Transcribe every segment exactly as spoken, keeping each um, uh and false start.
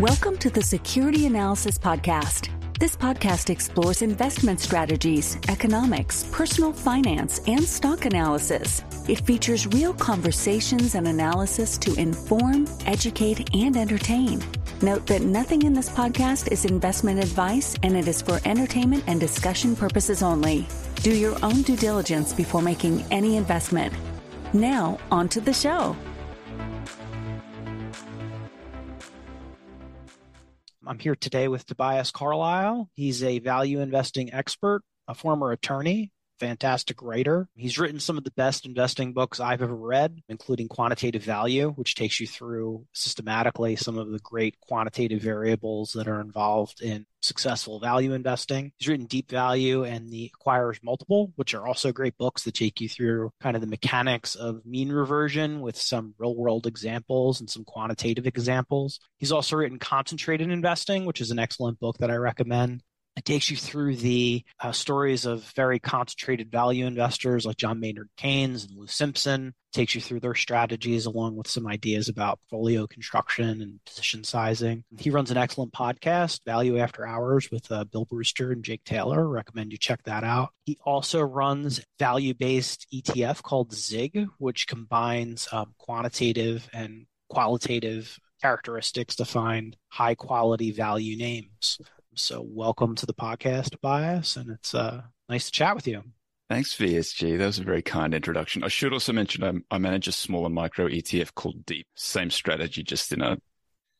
Welcome to the Security Analysis Podcast. This podcast explores investment strategies, economics, personal finance, and stock analysis. It features real conversations and analysis to inform, educate, and entertain. Note that nothing in this podcast is investment advice, and it is for entertainment and discussion purposes only. Do your own due diligence before making any investment. Now, on to the show. I'm here today with Tobias Carlisle. He's a value investing expert, a former attorney, fantastic writer. He's written some of the best investing books I've ever read, including Quantitative Value, which takes you through systematically some of the great quantitative variables that are involved in successful value investing. He's written Deep Value and The Acquirer's Multiple, which are also great books that take you through kind of the mechanics of mean reversion with some real world examples and some quantitative examples. He's also written Concentrated Investing, which is an excellent book that I recommend. It takes you through the uh, stories of very concentrated value investors like John Maynard Keynes and Lou Simpson. It takes you through their strategies along with some ideas about portfolio construction and position sizing. He runs an excellent podcast, Value After Hours, with uh, Bill Brewster and Jake Taylor. Recommend you check that out. He also runs value-based E T F called ZIG, which combines um, quantitative and qualitative characteristics to find high-quality value names. So welcome to the podcast, Tobias, and it's uh, nice to chat with you. Thanks, V S G. That was a very kind introduction. I should also mention I'm, I manage a small and micro E T F called Deep. Same strategy, just in a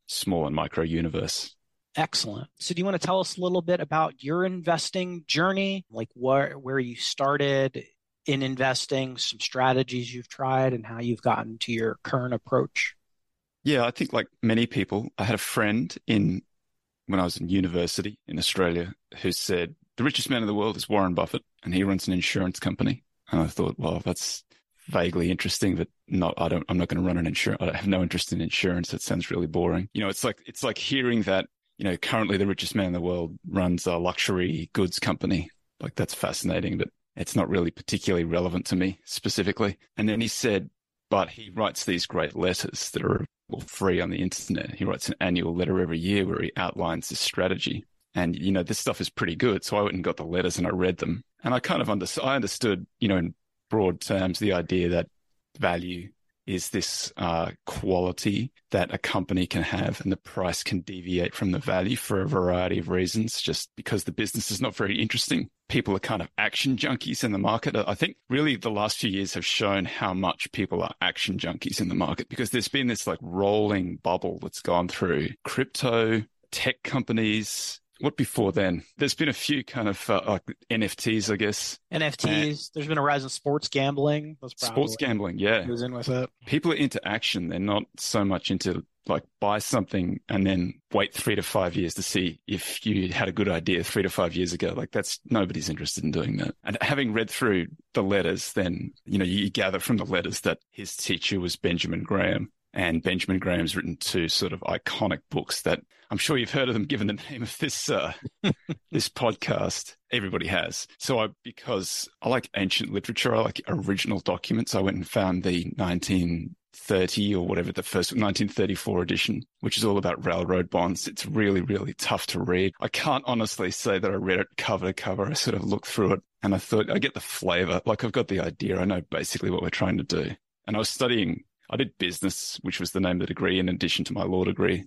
small and micro universe. Excellent. So do you want to tell us a little bit about your investing journey, like where, where you started in investing, some strategies you've tried, and how you've gotten to your current approach? Yeah, I think like many people, I had a friend in when I was in university in Australia who said, the richest man in the world is Warren Buffett, and he runs an insurance company. And I thought, well, that's vaguely interesting, but not, I don't, I'm not going to run an insurance. I have no interest in insurance. That sounds really boring. You know, it's like, it's like hearing that, you know, currently the richest man in the world runs a luxury goods company. Like that's fascinating, but it's not really particularly relevant to me specifically. And then he said, but he writes these great letters that are free on the internet. He writes an annual letter every year where he outlines his strategy. And, you know, this stuff is pretty good. So I went and got the letters and I read them. And I kind of understood, I understood, you know, in broad terms, the idea that value is this uh, quality that a company can have, and the price can deviate from the value for a variety of reasons, just because the business is not very interesting. People are kind of action junkies in the market. I think really the last few years have shown how much people are action junkies in the market, because there's been this like rolling bubble that's gone through crypto, tech companies. What before then? There's been a few kind of uh, like N F Ts, I guess. N F Ts. And there's been a rise in sports gambling. That's sports gambling, yeah. Who's in with it? People are into action. They're not so much into like buy something and then wait three to five years to see if you had a good idea three to five years ago. Like that's, nobody's interested in doing that. And having read through the letters, then, you know, you gather from the letters that his teacher was Benjamin Graham. And Benjamin Graham's written two sort of iconic books that I'm sure you've heard of them, given the name of this uh, this podcast. Everybody has. So I, because I like ancient literature, I like original documents, I went and found the nineteen thirty or whatever, the first nineteen thirty-four edition, which is all about railroad bonds. It's really, really tough to read. I can't honestly say that I read it cover to cover. I sort of looked through it and I thought, I get the flavor. Like I've got the idea. I know basically what we're trying to do. And I was studying I did business, which was the name of the degree, in addition to my law degree.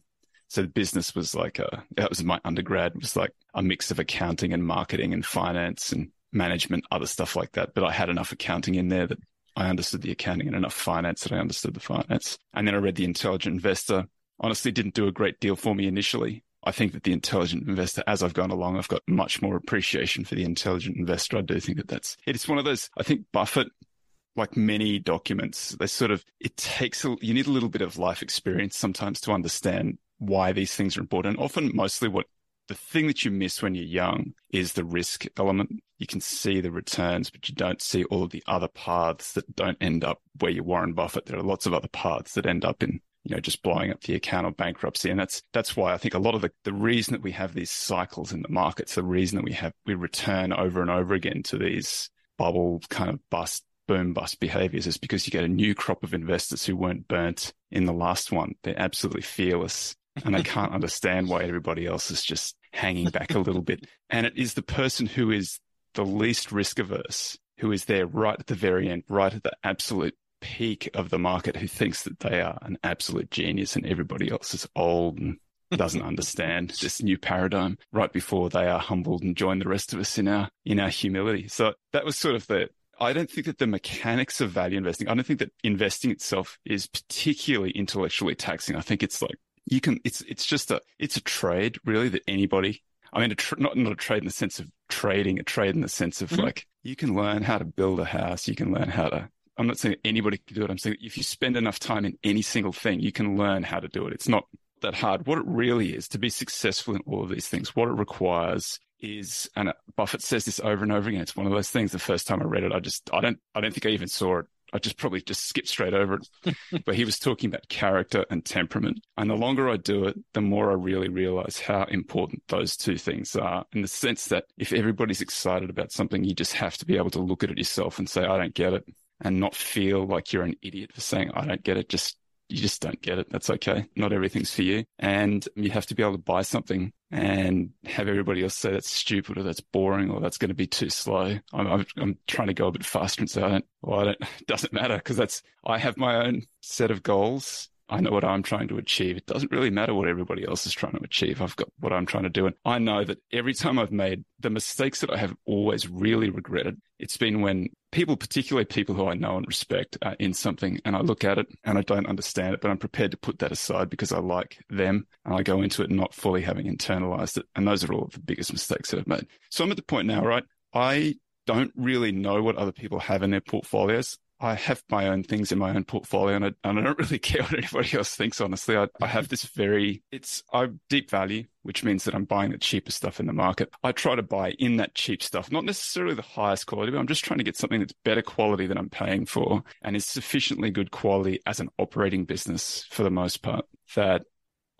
So the business was like a, that was my undergrad, it was like a mix of accounting and marketing and finance and management, other stuff like that. But I had enough accounting in there that I understood the accounting, and enough finance that I understood the finance. And then I read The Intelligent Investor. Honestly, didn't do a great deal for me initially. I think that The Intelligent Investor, as I've gone along, I've got much more appreciation for The Intelligent Investor. I do think that that's, it's one of those, I think Buffett, like many documents, they sort of, it takes, a, you need a little bit of life experience sometimes to understand why these things are important. Often, mostly what the thing that you miss when you're young is the risk element. You can see the returns, but you don't see all of the other paths that don't end up where you're Warren Buffett. There are lots of other paths that end up in, you know, just blowing up the account or bankruptcy. And that's, that's why I think a lot of the, the reason that we have these cycles in the markets, the reason that we have, we return over and over again to these bubble kind of bust, boom bust behaviors, is because you get a new crop of investors who weren't burnt in the last one. They're absolutely fearless. And I can't understand why everybody else is just hanging back a little bit. And it is the person who is the least risk averse, who is there right at the very end, right at the absolute peak of the market, who thinks that they are an absolute genius and everybody else is old and doesn't understand this new paradigm right before they are humbled and join the rest of us in our in our humility. So that was sort of the, I don't think that the mechanics of value investing, I don't think that investing itself is particularly intellectually taxing. I think it's like, you can, it's it's just a, it's a trade really that anybody, I mean, a tr- not, not a trade in the sense of trading, a trade in the sense of mm-hmm. like, you can learn how to build a house, you can learn how to, I'm not saying anybody can do it. I'm saying if you spend enough time in any single thing, you can learn how to do it. It's not that hard. What it really is to be successful in all of these things, what it requires is, and Buffett says this over and over again, it's one of those things. The first time I read it, I just, I don't, I don't think I even saw it. I just probably just skipped straight over it. But he was talking about character and temperament. And the longer I do it, the more I really realize how important those two things are, in the sense that if everybody's excited about something, you just have to be able to look at it yourself and say, I don't get it, and not feel like you're an idiot for saying, I don't get it. Just, you just don't get it. That's okay. Not everything's for you. And you have to be able to buy something and have everybody else say that's stupid or that's boring or that's going to be too slow. I'm, I'm, I'm trying to go a bit faster and say, I don't, well, I don't, it doesn't matter, because that's, I have my own set of goals. I know what I'm trying to achieve. It doesn't really matter what everybody else is trying to achieve. I've got what I'm trying to do. And I know that every time I've made the mistakes that I have always really regretted, it's been when people, particularly people who I know and respect, are in something and I look at it and I don't understand it, but I'm prepared to put that aside because I like them and I go into it not fully having internalized it. And those are all the biggest mistakes that I've made. So I'm at the point now, right? I don't really know what other people have in their portfolios. I have my own things in my own portfolio, and I, and I don't really care what anybody else thinks, honestly. I, I have this very, it's I deep value, which means that I'm buying the cheapest stuff in the market. I try to buy in that cheap stuff, not necessarily the highest quality, but I'm just trying to get something that's better quality than I'm paying for and is sufficiently good quality as an operating business for the most part, that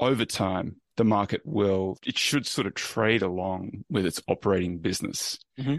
over time, the market will, it should sort of trade along with its operating business. Mm-hmm.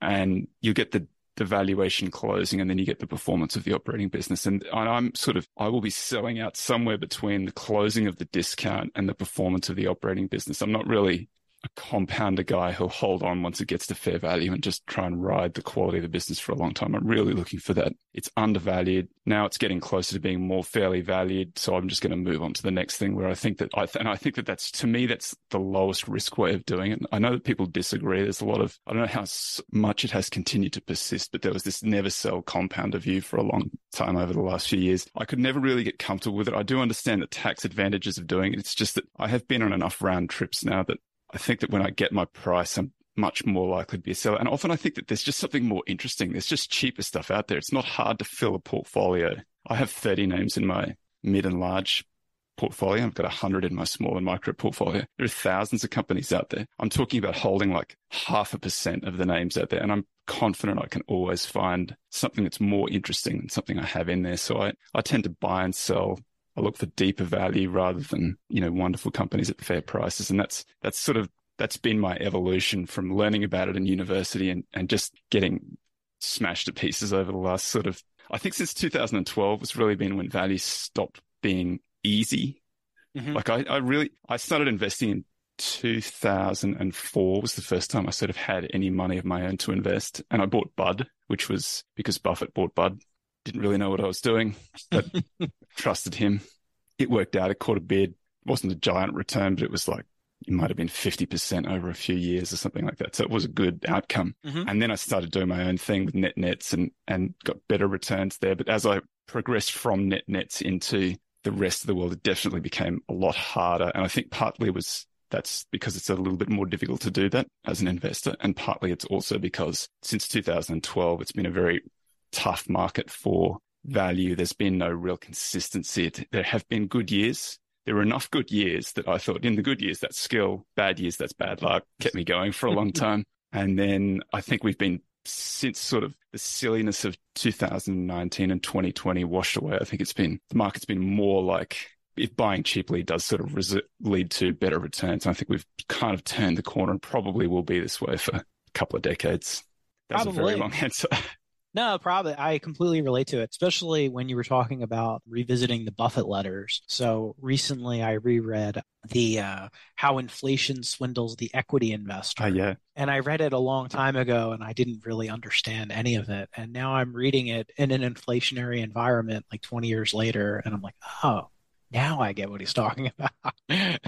And you get the the valuation closing, and then you get the performance of the operating business. And I'm sort of, I will be selling out somewhere between the closing of the discount and the performance of the operating business. I'm not really a compounder guy who'll hold on once it gets to fair value and just try and ride the quality of the business for a long time. I'm really looking for that. It's undervalued. Now it's getting closer to being more fairly valued. So I'm just going to move on to the next thing where I think that I, th- and I think that that's, to me, that's the lowest risk way of doing it. I know that people disagree. There's a lot of, I don't know how much it has continued to persist, but there was this never sell compounder view for a long time over the last few years. I could never really get comfortable with it. I do understand the tax advantages of doing it. It's just that I have been on enough round trips now that I think that when I get my price, I'm much more likely to be a seller. And often I think that there's just something more interesting. There's just cheaper stuff out there. It's not hard to fill a portfolio. I have thirty names in my mid and large portfolio. I've got one hundred in my small and micro portfolio. There are thousands of companies out there. I'm talking about holding like half a percent of the names out there. And I'm confident I can always find something that's more interesting than something I have in there. So I, I tend to buy and sell. I look for deeper value rather than, you know, wonderful companies at fair prices. And that's, that's sort of, that's been my evolution from learning about it in university and, and just getting smashed to pieces over the last sort of, I think since two thousand twelve, it's really been when value stopped being easy. Mm-hmm. Like I, I really, I started investing in two thousand four was the first time I sort of had any money of my own to invest. And I bought Bud, which was because Buffett bought Bud. Didn't really know what I was doing, but trusted him. It worked out. It caught a bid. It wasn't a giant return, but it was like, it might have been fifty percent over a few years or something like that. So it was a good outcome. Mm-hmm. And then I started doing my own thing with net nets and, and got better returns there. But as I progressed from net nets into the rest of the world, it definitely became a lot harder. And I think partly was that's because it's a little bit more difficult to do that as an investor. And partly it's also because since two thousand twelve, it's been a very tough market for value. There's been no real consistency. There have been good years. There were enough good years that I thought in the good years, that's skill, bad years, that's bad luck, kept me going for a long time. And then I think we've been, since sort of the silliness of two thousand nineteen and twenty twenty washed away, I think it's been, the market's been more like, if buying cheaply does sort of res- lead to better returns. I think we've kind of turned the corner and probably will be this way for a couple of decades. That's probably a very long answer. No, probably. I completely relate to it, especially when you were talking about revisiting the Buffett letters. So recently I reread the uh, How Inflation Swindles the Equity Investor. Uh, yeah. And I read it a long time ago and I didn't really understand any of it. And now I'm reading it in an inflationary environment like twenty years later. And I'm like, oh, now I get what he's talking about.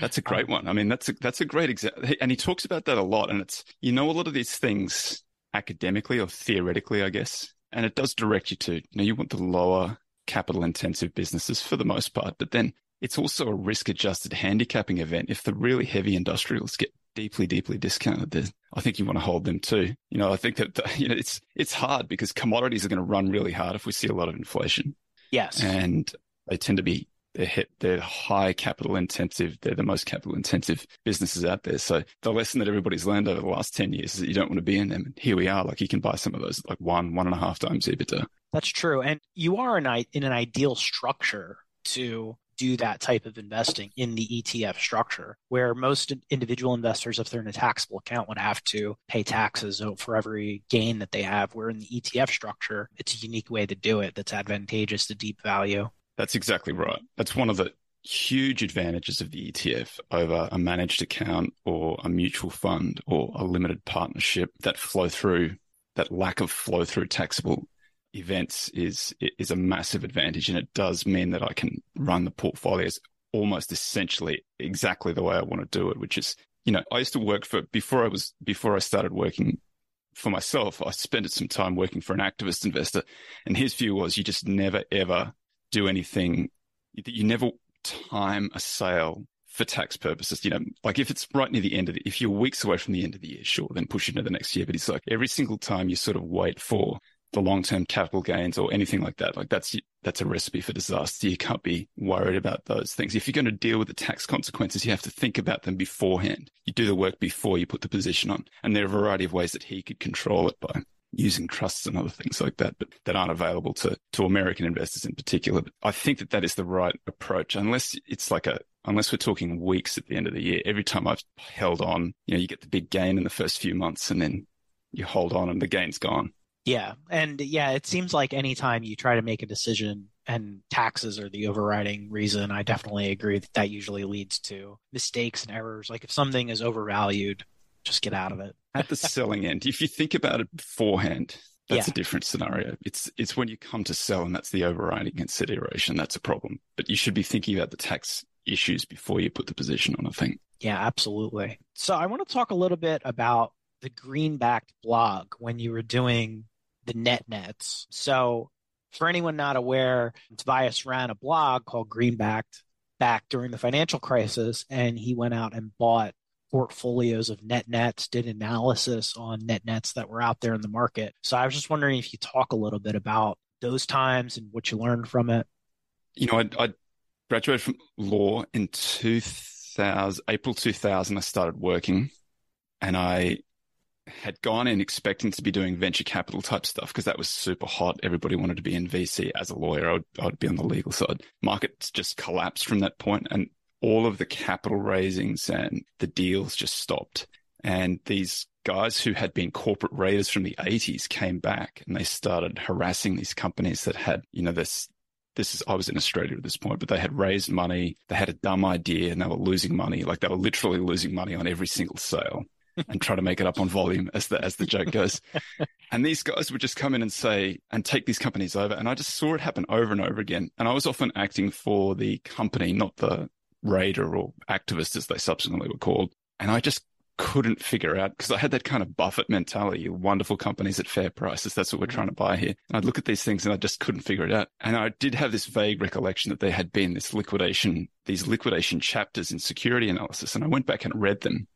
That's a great one. I mean, that's a, that's a great example. And he talks about that a lot. And it's, you know, a lot of these things academically or theoretically, I guess. And it does direct you to, you know, you want the lower capital intensive businesses for the most part, but then it's also a risk adjusted handicapping event. If the really heavy industrials get deeply, deeply discounted, then I think you want to hold them too. You know, I think that, you know, it's, it's hard because commodities are going to run really hard if we see a lot of inflation. Yes. And they tend to be, they're, hit, they're high capital intensive. They're the most capital intensive businesses out there. So the lesson that everybody's learned over the last ten years is that you don't want to be in them. And here we are, like you can buy some of those like one, one and a half times EBITDA. That's true. And you are in an ideal structure to do that type of investing in the E T F structure, where most individual investors, if they're in a taxable account, would have to pay taxes for every gain that they have. Where in the E T F structure, it's a unique way to do it that's advantageous to Deep Value. That's exactly right. That's one of the huge advantages of the E T F over a managed account or a mutual fund or a limited partnership. That flow through, that lack of flow through taxable events is is a massive advantage. And it does mean that I can run the portfolios almost essentially exactly the way I want to do it, which is, you know, I used to work for, before I was, before I started working for myself, I spent some time working for an activist investor. And his view was you just never, ever do anything, you never time a sale for tax purposes. You know, like if it's right near the end of the, if you're weeks away from the end of the year, sure, then push it into the next year. But it's like every single time you sort of wait for the long-term capital gains or anything like that, like that's, that's a recipe for disaster. You can't be worried about those things. If you're going to deal with the tax consequences, you have to think about them beforehand. You do the work before you put the position on. And there are a variety of ways that he could control it by using trusts and other things like that, but that aren't available to, to American investors in particular. But I think that that is the right approach, unless it's like a, unless we're talking weeks at the end of the year. Every time I've held on, you know, you get the big gain in the first few months and then you hold on and the gain's gone. Yeah. And yeah, it seems like anytime you try to make a decision and taxes are the overriding reason, I definitely agree that that usually leads to mistakes and errors. Like if something is overvalued, just get out of it. At the selling end, if you think about it beforehand, that's yeah. a different scenario. It's it's when you come to sell and that's the overriding consideration, that's a problem. But you should be thinking about the tax issues before you put the position on a thing. Yeah, absolutely. So I want to talk a little bit about the Greenbacked blog when you were doing the net nets. So for anyone not aware, Tobias ran a blog called Greenbacked back during the financial crisis, and he went out and bought portfolios of net nets, did analysis on net nets that were out there in the market. So I was just wondering if you talk a little bit about those times and what you learned from it. You know, I, I graduated from law in two thousand, April two thousand. I started working and I had gone in expecting to be doing venture capital type stuff because that was super hot. Everybody wanted to be in V C. As a lawyer, I would, I would be on the legal side. Markets just collapsed from that point, and all of the capital raisings and the deals just stopped. And these guys who had been corporate raiders from the eighties came back and they started harassing these companies that had, you know, this, this is, I was in Australia at this point, but they had raised money. They had a dumb idea and they were losing money. Like they were literally losing money on every single sale and try to make it up on volume, as the, as the joke goes. And these guys would just come in and say, and take these companies over. And I just saw it happen over and over again. And I was often acting for the company, not the raider or activist, as they subsequently were called. And I just couldn't figure out, because I had that kind of Buffett mentality, wonderful companies at fair prices. That's what we're trying to buy here. And I'd look at these things and I just couldn't figure it out. And I did have this vague recollection that there had been this liquidation, these liquidation chapters in security analysis. And I went back and read them.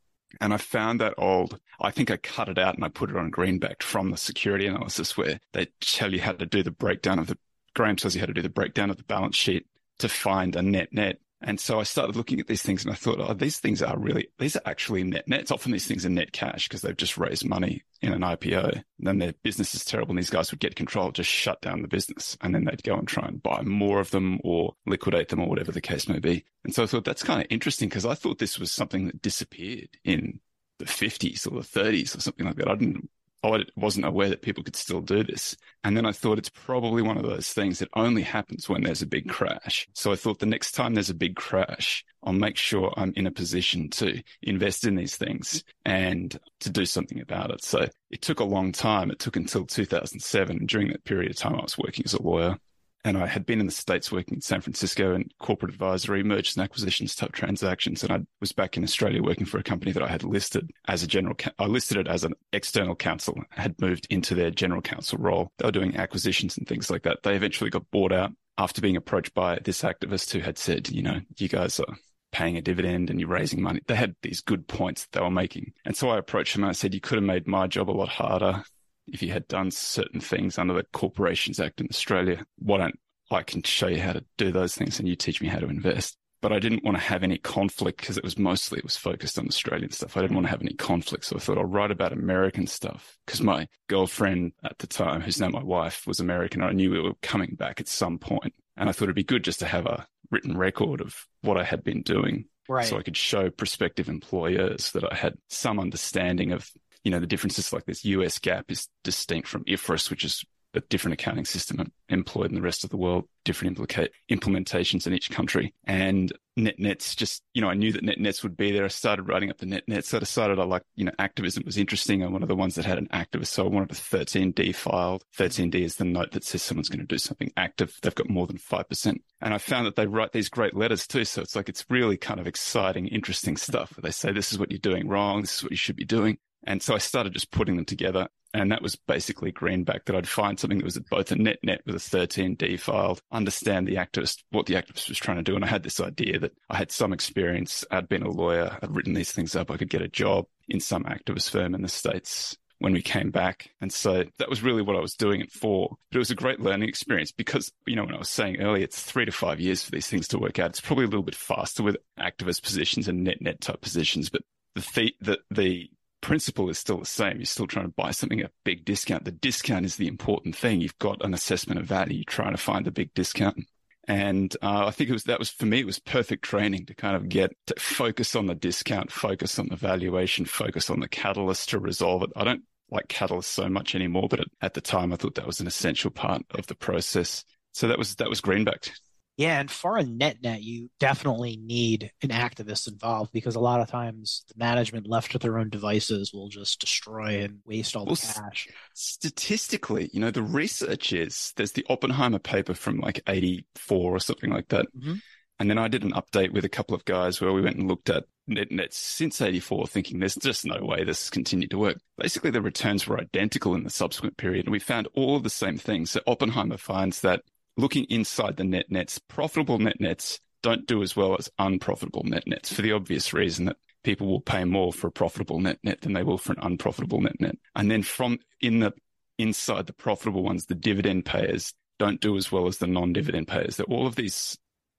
And I found that old, I think I cut it out and I put it on Greenbacked from the security analysis, where they tell you how to do the breakdown of the, Graham tells you how to do the breakdown of the balance sheet to find a net net. And so I started looking at these things and I thought, oh, these things are really, these are actually net nets. Often these things are net cash because they've just raised money in an I P O. And then their business is terrible and these guys would get control, just shut down the business. And then they'd go and try and buy more of them or liquidate them or whatever the case may be. And so I thought that's kind of interesting, because I thought this was something that disappeared in the fifties or the thirties or something like that. I didn't, I wasn't aware that people could still do this. And then I thought it's probably one of those things that only happens when there's a big crash. So I thought the next time there's a big crash, I'll make sure I'm in a position to invest in these things and to do something about it. So it took a long time. It took until two thousand seven. And during that period of time, I was working as a lawyer. And I had been in the States working in San Francisco in corporate advisory, mergers and acquisitions type transactions. And I was back in Australia working for a company that I had listed as a general, I listed it as an external counsel, had moved into their general counsel role. They were doing acquisitions and things like that. They eventually got bought out after being approached by this activist who had said, you know, you guys are paying a dividend and you're raising money. They had these good points that they were making. And so I approached him and I said, you could have made my job a lot harder if you had done certain things under the Corporations Act in Australia. Why don't I can show you how to do those things and you teach me how to invest? But I didn't want to have any conflict because it was mostly it was focused on Australian stuff. I didn't want to have any conflict. So I thought I'll write about American stuff because my girlfriend at the time, who's now my wife, was American. I knew we were coming back at some point. And I thought it'd be good just to have a written record of what I had been doing. Right. So I could show prospective employers that I had some understanding of, you know, the differences. Like this U S GAAP is distinct from I F R S, which is a different accounting system employed in the rest of the world, different implica- implementations in each country. And net nets just, you know, I knew that net nets would be there. I started writing up the net nets. I decided I liked, you know, activism was interesting. I'm one of the ones that had an activist. So I wanted a thirteen D file. thirteen D is the note that says someone's going to do something active. They've got more than five percent. And I found that they write these great letters too. So it's like, it's really kind of exciting, interesting stuff. They say, this is what you're doing wrong. This is what you should be doing. And so I started just putting them together. And that was basically Greenbacked, that I'd find something that was both a net net with a thirteen D file, understand the activist, what the activist was trying to do. And I had this idea that I had some experience. I'd been a lawyer. I'd written these things up. I could get a job in some activist firm in the States when we came back. And so that was really what I was doing it for. But it was a great learning experience because, you know, when I was saying earlier, it's three to five years for these things to work out. It's probably a little bit faster with activist positions and net net type positions. But the the, the, the principle is still the same. You're still trying to buy something at a big discount. The discount is the important thing. You've got an assessment of value. You're trying to find the big discount. And uh, I think it was that was for me, it was perfect training to kind of get to focus on the discount, focus on the valuation, focus on the catalyst to resolve it. I don't like catalysts so much anymore, but at the time I thought that was an essential part of the process. So that was that was Greenbacked. Yeah, and for a net-net, you definitely need an activist involved because a lot of times the management left to their own devices will just destroy and waste all well, the cash. Statistically, you know, the research is there's the Oppenheimer paper from like eighty-four or something like that. Mm-hmm. And then I did an update with a couple of guys where we went and looked at net-nets since eighty-four, thinking there's just no way this has continued to work. Basically, the returns were identical in the subsequent period, and we found all of the same things. So Oppenheimer finds that looking inside the net nets, profitable net nets don't do as well as unprofitable net nets for the obvious reason that people will pay more for a profitable net net than they will for an unprofitable net net. And then from in the inside the profitable ones, the dividend payers don't do as well as the non-dividend payers. That all of these,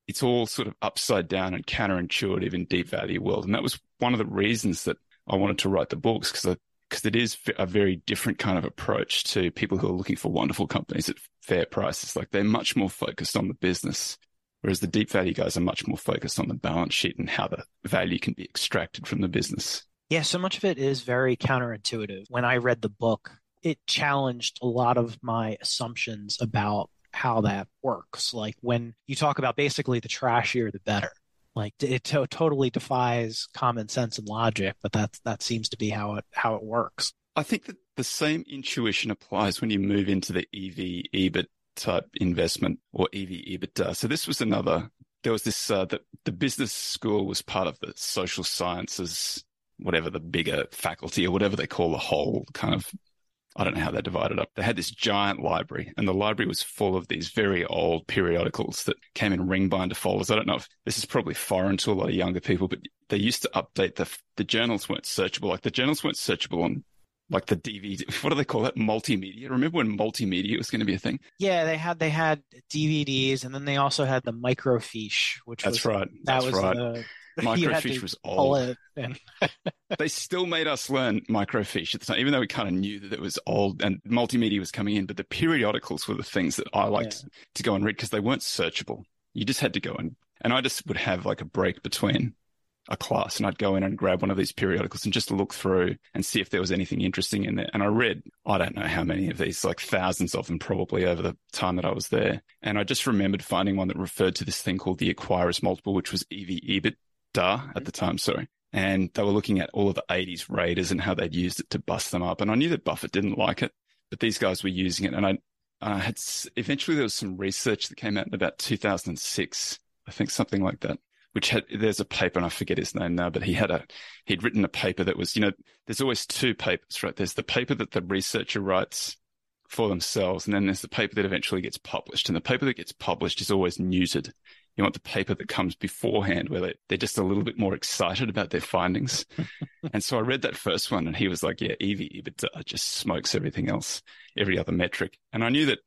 it's all sort of upside down and counterintuitive in deep value world. And that was one of the reasons that I wanted to write the books because I because it is a very different kind of approach to people who are looking for wonderful companies at fair prices. Like they're much more focused on the business, whereas the deep value guys are much more focused on the balance sheet and how the value can be extracted from the business. Yeah, so much of it is very counterintuitive. When I read the book, it challenged a lot of my assumptions about how that works. Like when you talk about basically the trashier, the better. Like it to- totally defies common sense and logic, but that that seems to be how it how it works. I think that the same intuition applies when you move into the E V EBIT type investment or E V EBITDA. So this was another. There was this uh, the the business school was part of the social sciences, whatever the bigger faculty or whatever they call the whole kind of. I don't know how they divided up. They had this giant library and the library was full of these very old periodicals that came in ring binder folders. I don't know if this is probably foreign to a lot of younger people, but they used to update the the journals weren't searchable. Like the journals weren't searchable on like the D V D. What do they call that? Multimedia. Remember when multimedia was going to be a thing? Yeah, they had they had D V Ds and then they also had the microfiche, which That's was right. That That's was right. the microfiche was old. They still made us learn microfiche at the time, even though we kind of knew that it was old and multimedia was coming in. But the periodicals were the things that I liked yeah. to go and read because they weren't searchable. You just had to go and and I just would have like a break between a class, and I'd go in and grab one of these periodicals and just look through and see if there was anything interesting in there. And I read, I don't know how many of these, like thousands of them probably over the time that I was there. And I just remembered finding one that referred to this thing called The Acquirer's Multiple, which was E V EBITDA at the time, sorry. And they were looking at all of the eighties raiders and how they'd used it to bust them up. And I knew that Buffett didn't like it, but these guys were using it. And I, I had eventually there was some research that came out in about two thousand six, I think something like that, which had, there's a paper, and I forget his name now, but he had a, he'd written a paper that was, you know, there's always two papers, right? There's the paper that the researcher writes for themselves, and then there's the paper that eventually gets published. And the paper that gets published is always neutered. You want the paper that comes beforehand where they, they're just a little bit more excited about their findings. And so I read that first one, and he was like, yeah, E V EBITDA just smokes everything else, every other metric. And I knew that,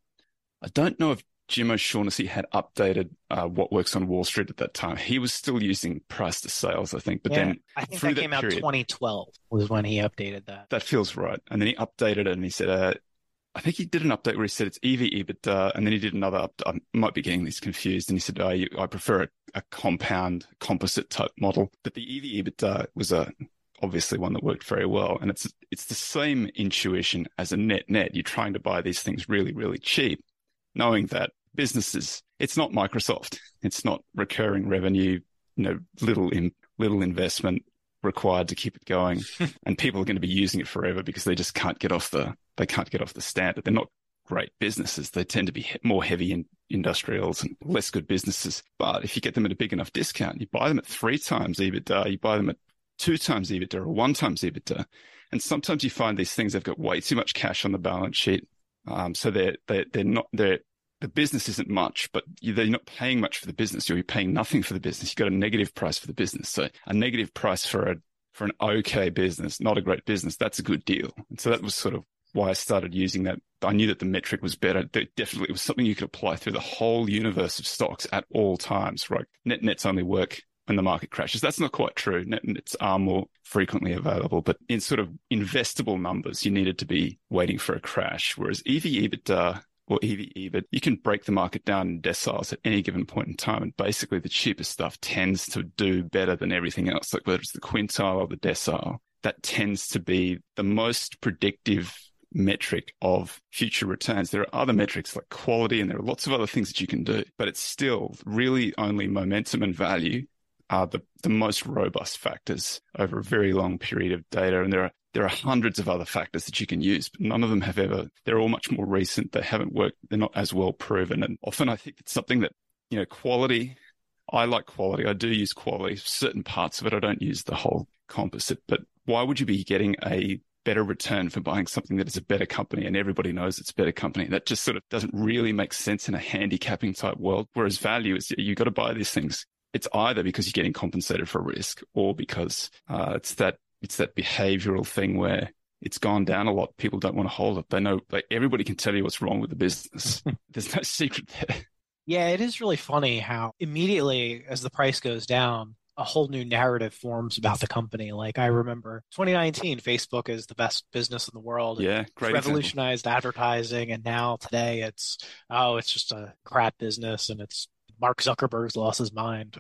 I don't know if Jim O'Shaughnessy had updated uh, What Works on Wall Street at that time. He was still using price to sales, I think. But yeah, then I think that came that period, out twenty twelve was when he updated that. That feels right. And then he updated it, and he said, uh, I think he did an update where he said it's E V EBITDA, and then he did another update. I might be getting these confused. And he said, oh, you, I prefer a, a compound composite type model. But the E V EBITDA was a... obviously one that worked very well. And it's it's the same intuition as a net-net. You're trying to buy these things really, really cheap, knowing that businesses, it's not Microsoft. It's not recurring revenue, you know, little in, little investment required to keep it going. And people are going to be using it forever because they just can't get off the, they can't get off the standard. They're not great businesses. They tend to be more heavy in industrials and less good businesses. But if you get them at a big enough discount, you buy them at three times EBITDA, you buy them at two times EBITDA or one times EBITDA. And sometimes you find these things, they've got way too much cash on the balance sheet. Um, so they're, they're, they're not, they're, the business isn't much, but you're not paying much for the business. You're paying nothing for the business. You've got a negative price for the business. So a negative price for a, for an okay business, not a great business, that's a good deal. And so that was sort of why I started using that. I knew that the metric was better. That definitely, it was something you could apply through the whole universe of stocks at all times, right? Net nets only work when the market crashes. That's not quite true. Net nets are more frequently available, but in sort of investable numbers, you needed to be waiting for a crash. Whereas E V EBITDA or E V EBIT, you can break the market down in deciles at any given point in time. And basically the cheapest stuff tends to do better than everything else. Like whether it's the quintile or the decile, that tends to be the most predictive metric of future returns. There are other metrics like quality, and there are lots of other things that you can do, but it's still really only momentum and value are the, the most robust factors over a very long period of data. And there are there are hundreds of other factors that you can use, but none of them have ever, they're all much more recent. They haven't worked. They're not as well proven. And often I think it's something that, you know, quality, I like quality. I do use quality, certain parts of it. I don't use the whole composite, but why would you be getting a better return for buying something that is a better company and everybody knows it's a better company? That just sort of doesn't really make sense in a handicapping type world. Whereas value is, you've got to buy these things. It's either because you're getting compensated for risk or because uh, it's that it's that behavioral thing where it's gone down a lot. People don't want to hold it. They know, like, everybody can tell you what's wrong with the business. There's no secret there. Yeah, it is really funny how immediately as the price goes down, a whole new narrative forms about the company. Like I remember twenty nineteen, Facebook is the best business in the world. Yeah, great. It's revolutionized example. Advertising. And now today it's, oh, it's just a crap business and it's Mark Zuckerberg's lost his mind.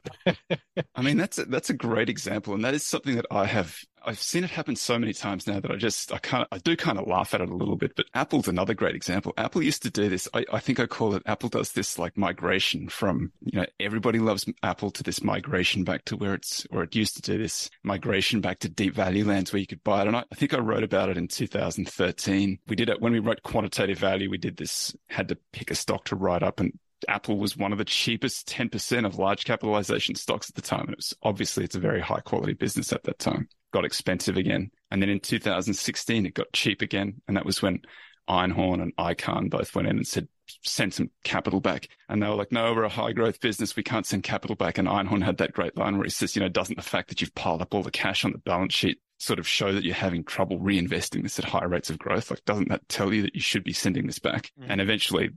I mean, that's a, that's a great example. And that is something that I have, I've seen it happen so many times now that I just, I can't, I do kind of laugh at it a little bit, but Apple's another great example. Apple used to do this. I, I think I call it, Apple does this like migration from, you know, everybody loves Apple to this migration back to where it's, or it used to do this migration back to deep value lands where you could buy it. And I, I think I wrote about it in two thousand thirteen. We did it when we wrote Quantitative Value. We did this, had to pick a stock to write up, and Apple was one of the cheapest ten percent of large capitalization stocks at the time. And it was obviously, it's a very high quality business at that time. Got expensive again. And then in two thousand sixteen, it got cheap again. And that was when Einhorn and Icahn both went in and said, send some capital back. And they were like, no, we're a high growth business. We can't send capital back. And Einhorn had that great line where he says, you know, doesn't the fact that you've piled up all the cash on the balance sheet sort of show that you're having trouble reinvesting this at high rates of growth? Like, doesn't that tell you that you should be sending this back? Mm-hmm. And eventually,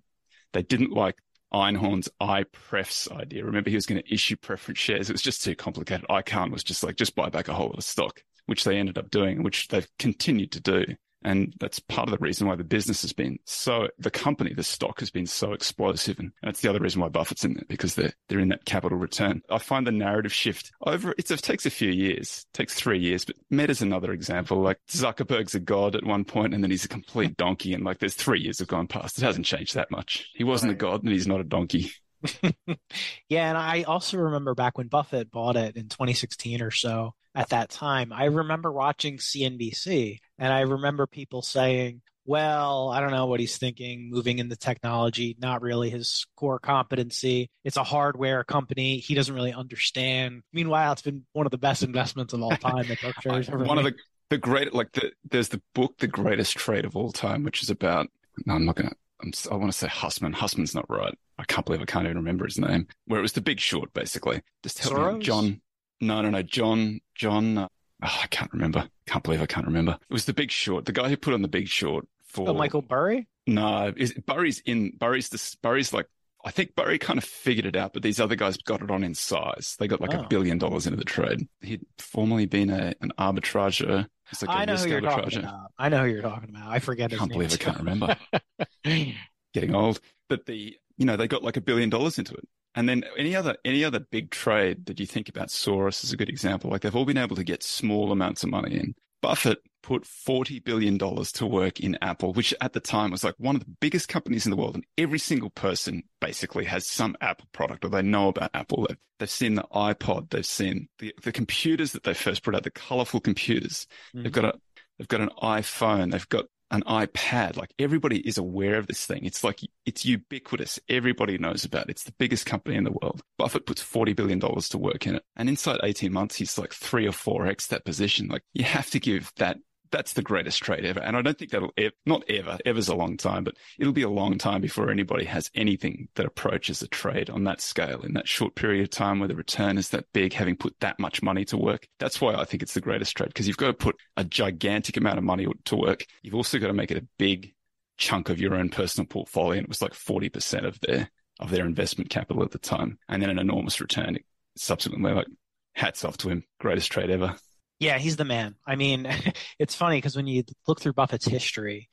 they didn't like Einhorn's iPrefs idea. Remember, he was going to issue preference shares. It was just too complicated. Icahn was just like, just buy back a whole lot of stock, which they ended up doing, which they've continued to do. And that's part of the reason why the business has been so, the company, the stock has been so explosive. And that's the other reason why Buffett's in there, because they're, they're in that capital return. I find the narrative shift over, it's, it takes a few years, takes three years, but Meta's another example. Like Zuckerberg's a god at one point, and then he's a complete donkey. And like there's three years have gone past. It hasn't changed that much. He wasn't right. a god and he's not a donkey. Yeah. And I also remember back when Buffett bought it in twenty sixteen or so, at that time, I remember watching C N B C and I remember people saying, well, I don't know what he's thinking, moving into technology, not really his core competency. It's a hardware company. He doesn't really understand. Meanwhile, it's been one of the best investments of all time that Berkshire's ever one made. Of the, the great, like the, there's the book, The Greatest Trade of All Time, which is about, no, I'm not going to. I want to say Hussman. Hussman's not right. I can't believe I can't even remember his name. Where it was The Big Short, basically. Just help me, John. No, no, no. John. John. Uh, oh, I can't remember. Can't believe I can't remember. It was The Big Short. The guy who put on The Big Short for oh, Michael Burry. No, is, Burry's in. Burry's this. Burry's like. I think Burry kind of figured it out, but these other guys got it on in size. They got like a oh. billion dollars into the trade. He'd formerly been a, an arbitrager. Like I know who you're talking about. I know who you're talking about. I forget his name. I can't believe I can't remember. Getting old. But the, you know, they got like a billion dollars into it. And then any other, any other big trade that you think about, Soros is a good example. Like they've all been able to get small amounts of money in. Buffett put forty billion dollars to work in Apple, which at the time was like one of the biggest companies in the world. And every single person basically has some Apple product or they know about Apple. They've, they've seen the iPod. They've seen the, the computers that they first put out, the colorful computers. Mm-hmm. They've got a, they've got an iPhone. They've got an iPad. Like everybody is aware of this thing. It's like, it's ubiquitous. Everybody knows about it. It's the biggest company in the world. Buffett puts forty billion dollars to work in it. And inside eighteen months, he's like three or four X that position. Like you have to give that. That's the greatest trade ever. And I don't think that'll, ev- not ever, ever's a long time, but it'll be a long time before anybody has anything that approaches a trade on that scale in that short period of time where the return is that big, having put that much money to work. That's why I think it's the greatest trade, because you've got to put a gigantic amount of money to work. You've also got to make it a big chunk of your own personal portfolio. And it was like forty percent of their, of their investment capital at the time. And then an enormous return subsequently. Like hats off to him. Greatest trade ever. Yeah, he's the man. I mean, it's funny because when you look through Buffett's history,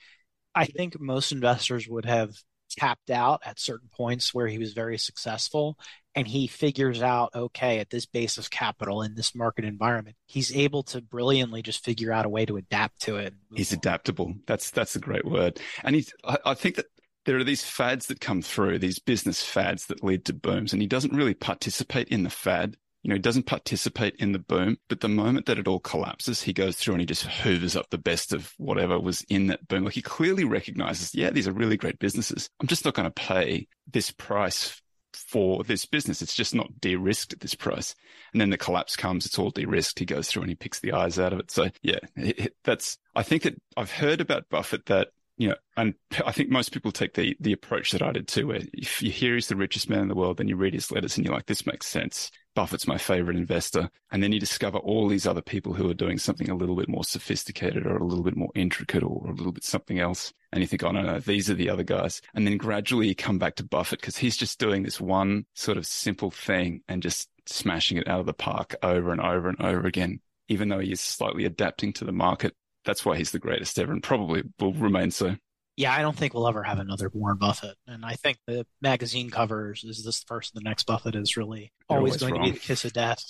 I think most investors would have tapped out at certain points where he was very successful and he figures out, okay, at this base of capital in this market environment, he's able to brilliantly just figure out a way to adapt to it. He's adaptable. That's that's a great word. And he's, I, I think that there are these fads that come through, these business fads that lead to booms, and he doesn't really participate in the fad. You know, he doesn't participate in the boom, but the moment that it all collapses, he goes through and he just hoovers up the best of whatever was in that boom. Like he clearly recognizes, yeah, these are really great businesses. I'm just not going to pay this price for this business. It's just not de-risked at this price. And then the collapse comes, it's all de-risked. He goes through and he picks the eyes out of it. So yeah, it, it, that's, I think that I've heard about Buffett that, you know, and I think most people take the the approach that I did too, where if you hear he's the richest man in the world, then you read his letters and you're like, this makes sense. Buffett's my favorite investor. And then you discover all these other people who are doing something a little bit more sophisticated or a little bit more intricate or a little bit something else. And you think, oh, no, no, these are the other guys. And then gradually you come back to Buffett because he's just doing this one sort of simple thing and just smashing it out of the park over and over and over again, even though he is slightly adapting to the market. That's why he's the greatest ever and probably will remain so. Yeah, I don't think we'll ever have another Warren Buffett. And I think the magazine covers, is this the first the next Buffett is really always, always going wrong. To be the kiss of death.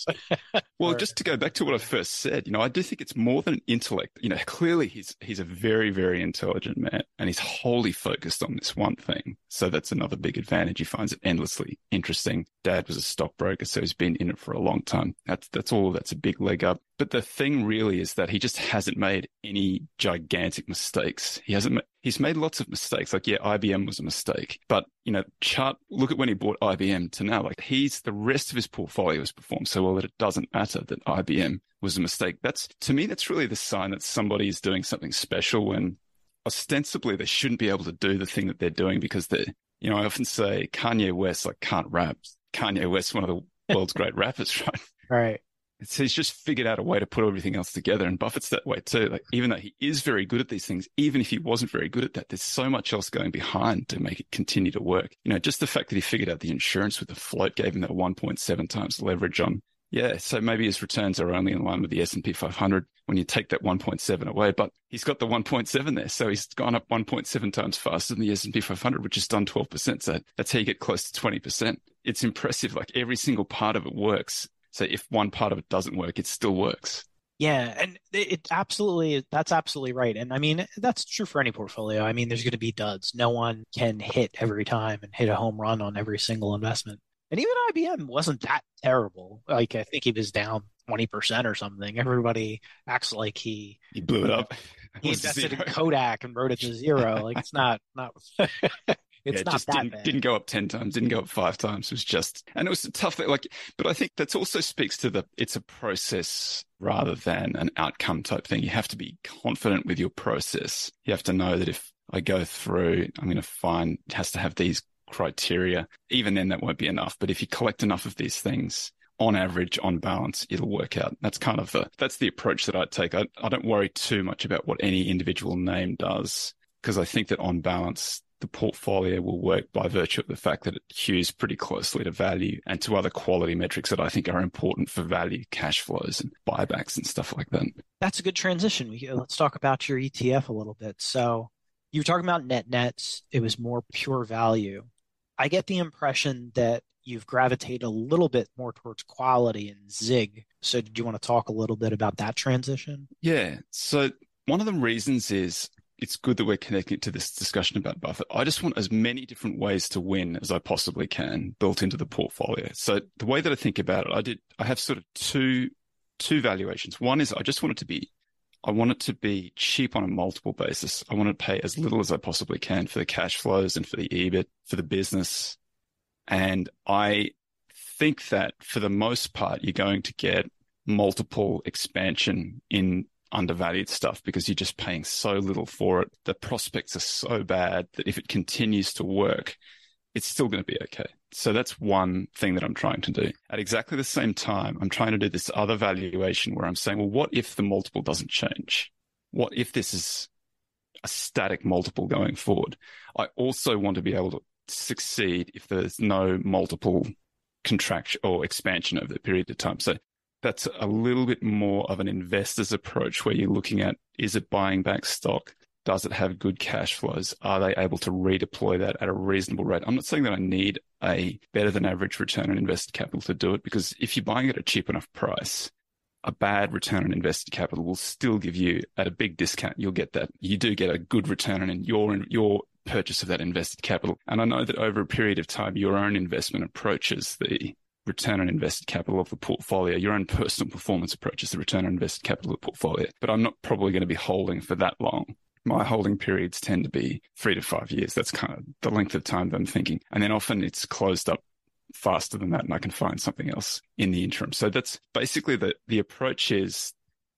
Well, or, just to go back to what I first said, you know, I do think it's more than an intellect. You know, clearly he's he's a very, very intelligent man and he's wholly focused on this one thing. So that's another big advantage. He finds it endlessly interesting. Dad was a stockbroker, so he's been in it for a long time. That's that's all. That's a big leg up. But the thing really is that he just hasn't made any gigantic mistakes. He hasn't. Ma- he's made lots of mistakes. Like, yeah, I B M was a mistake. But, you know, chart, look at when he bought I B M to now. Like, he's, the rest of his portfolio has performed so well that it doesn't matter that I B M was a mistake. That's, to me, that's really the sign that somebody is doing something special when ostensibly they shouldn't be able to do the thing that they're doing because they're, you know, I often say Kanye West, like, can't rap. Kanye West, one of the world's great rappers, right? Right. It's, he's just figured out a way to put everything else together. And Buffett's that way too. Like, even though he is very good at these things, even if he wasn't very good at that, there's so much else going behind to make it continue to work. You know, just the fact that he figured out the insurance with the float gave him that one point seven times leverage on Yeah, so maybe his returns are only in line with the S and P five hundred when you take that one point seven away, but he's got the one point seven there. So he's gone up one point seven times faster than the S and P five hundred, which has done twelve percent. So that's how you get close to twenty percent. It's impressive. Like every single part of it works. So if one part of it doesn't work, it still works. Yeah, and it absolutely, that's absolutely right. And I mean, that's true for any portfolio. I mean, there's going to be duds. No one can hit every time and hit a home run on every single investment. And even I B M wasn't that terrible. Like, I think he was down twenty percent or something. Everybody acts like he... He blew it up. He invested in Kodak and rode it to zero. Like, it's not... not it's yeah, not just that didn't, bad. Didn't go up ten times, didn't go up five times. It was just... And it was a tough thing. Like, but I think that also speaks to the... It's a process rather than an outcome type thing. You have to be confident with your process. You have to know that if I go through, I'm going to find... It has to have these... criteria. Even then, that won't be enough. But if you collect enough of these things, on average, on balance, it'll work out. That's kind of the, that's the approach that I take. I, I don't worry too much about what any individual name does, because I think that on balance, the portfolio will work by virtue of the fact that it hews pretty closely to value and to other quality metrics that I think are important for value, cash flows and buybacks and stuff like that. That's a good transition. Let's talk about your E T F a little bit. So you were talking about net nets. It was more pure value. I get the impression that you've gravitated a little bit more towards quality and zig. So did you want to talk a little bit about that transition? Yeah. So one of the reasons is it's good that we're connecting to this discussion about Buffett. I just want as many different ways to win as I possibly can built into the portfolio. So the way that I think about it, I did, I have sort of two, two valuations. One is I just want it to be I want it to be cheap on a multiple basis. I want to pay as little as I possibly can for the cash flows and for the EBIT, for the business. And I think that for the most part, you're going to get multiple expansion in undervalued stuff because you're just paying so little for it. The prospects are so bad that if it continues to work, it's still going to be okay. So that's one thing that I'm trying to do. At exactly the same time, I'm trying to do this other valuation where I'm saying, well, what if the multiple doesn't change? What if this is a static multiple going forward? I also want to be able to succeed if there's no multiple contraction or expansion over the period of time. So that's a little bit more of an investor's approach where you're looking at, is it buying back stock? Does it have good cash flows? Are they able to redeploy that at a reasonable rate? I'm not saying that I need a better than average return on invested capital to do it, because if you're buying it at a cheap enough price, a bad return on invested capital will still give you at a big discount. You'll get that. You do get a good return on your, your purchase of that invested capital. And I know that over a period of time, your own investment approaches the return on invested capital of the portfolio. Your own personal performance approaches the return on invested capital of the portfolio. But I'm not probably going to be holding for that long. My holding periods tend to be three to five years. That's kind of the length of time that I'm thinking. And then often it's closed up faster than that and I can find something else in the interim. So that's basically the, the approach is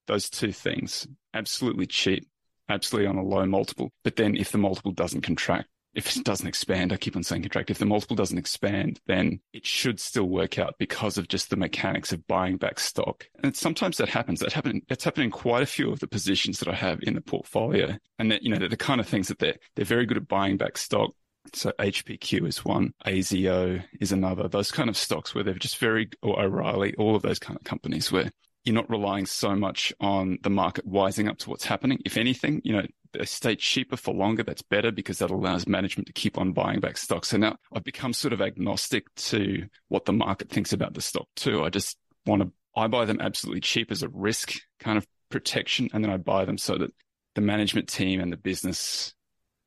those two things, absolutely cheap, absolutely on a low multiple. But then if the multiple doesn't contract, if it doesn't expand, I keep on saying contract, if the multiple doesn't expand, then it should still work out because of just the mechanics of buying back stock. And sometimes that happens. That happened, that's happened in quite a few of the positions that I have in the portfolio. And that, you know, they're the kind of things that they're, they're very good at buying back stock. So H P Q is one, A Z O is another, those kind of stocks where they're just very, or O'Reilly, all of those kind of companies where you're not relying so much on the market wising up to what's happening. If anything, you know, they stay cheaper for longer. That's better because that allows management to keep on buying back stock. So now I've become sort of agnostic to what the market thinks about the stock too. I just want to, I buy them absolutely cheap as a risk kind of protection. And then I buy them so that the management team and the business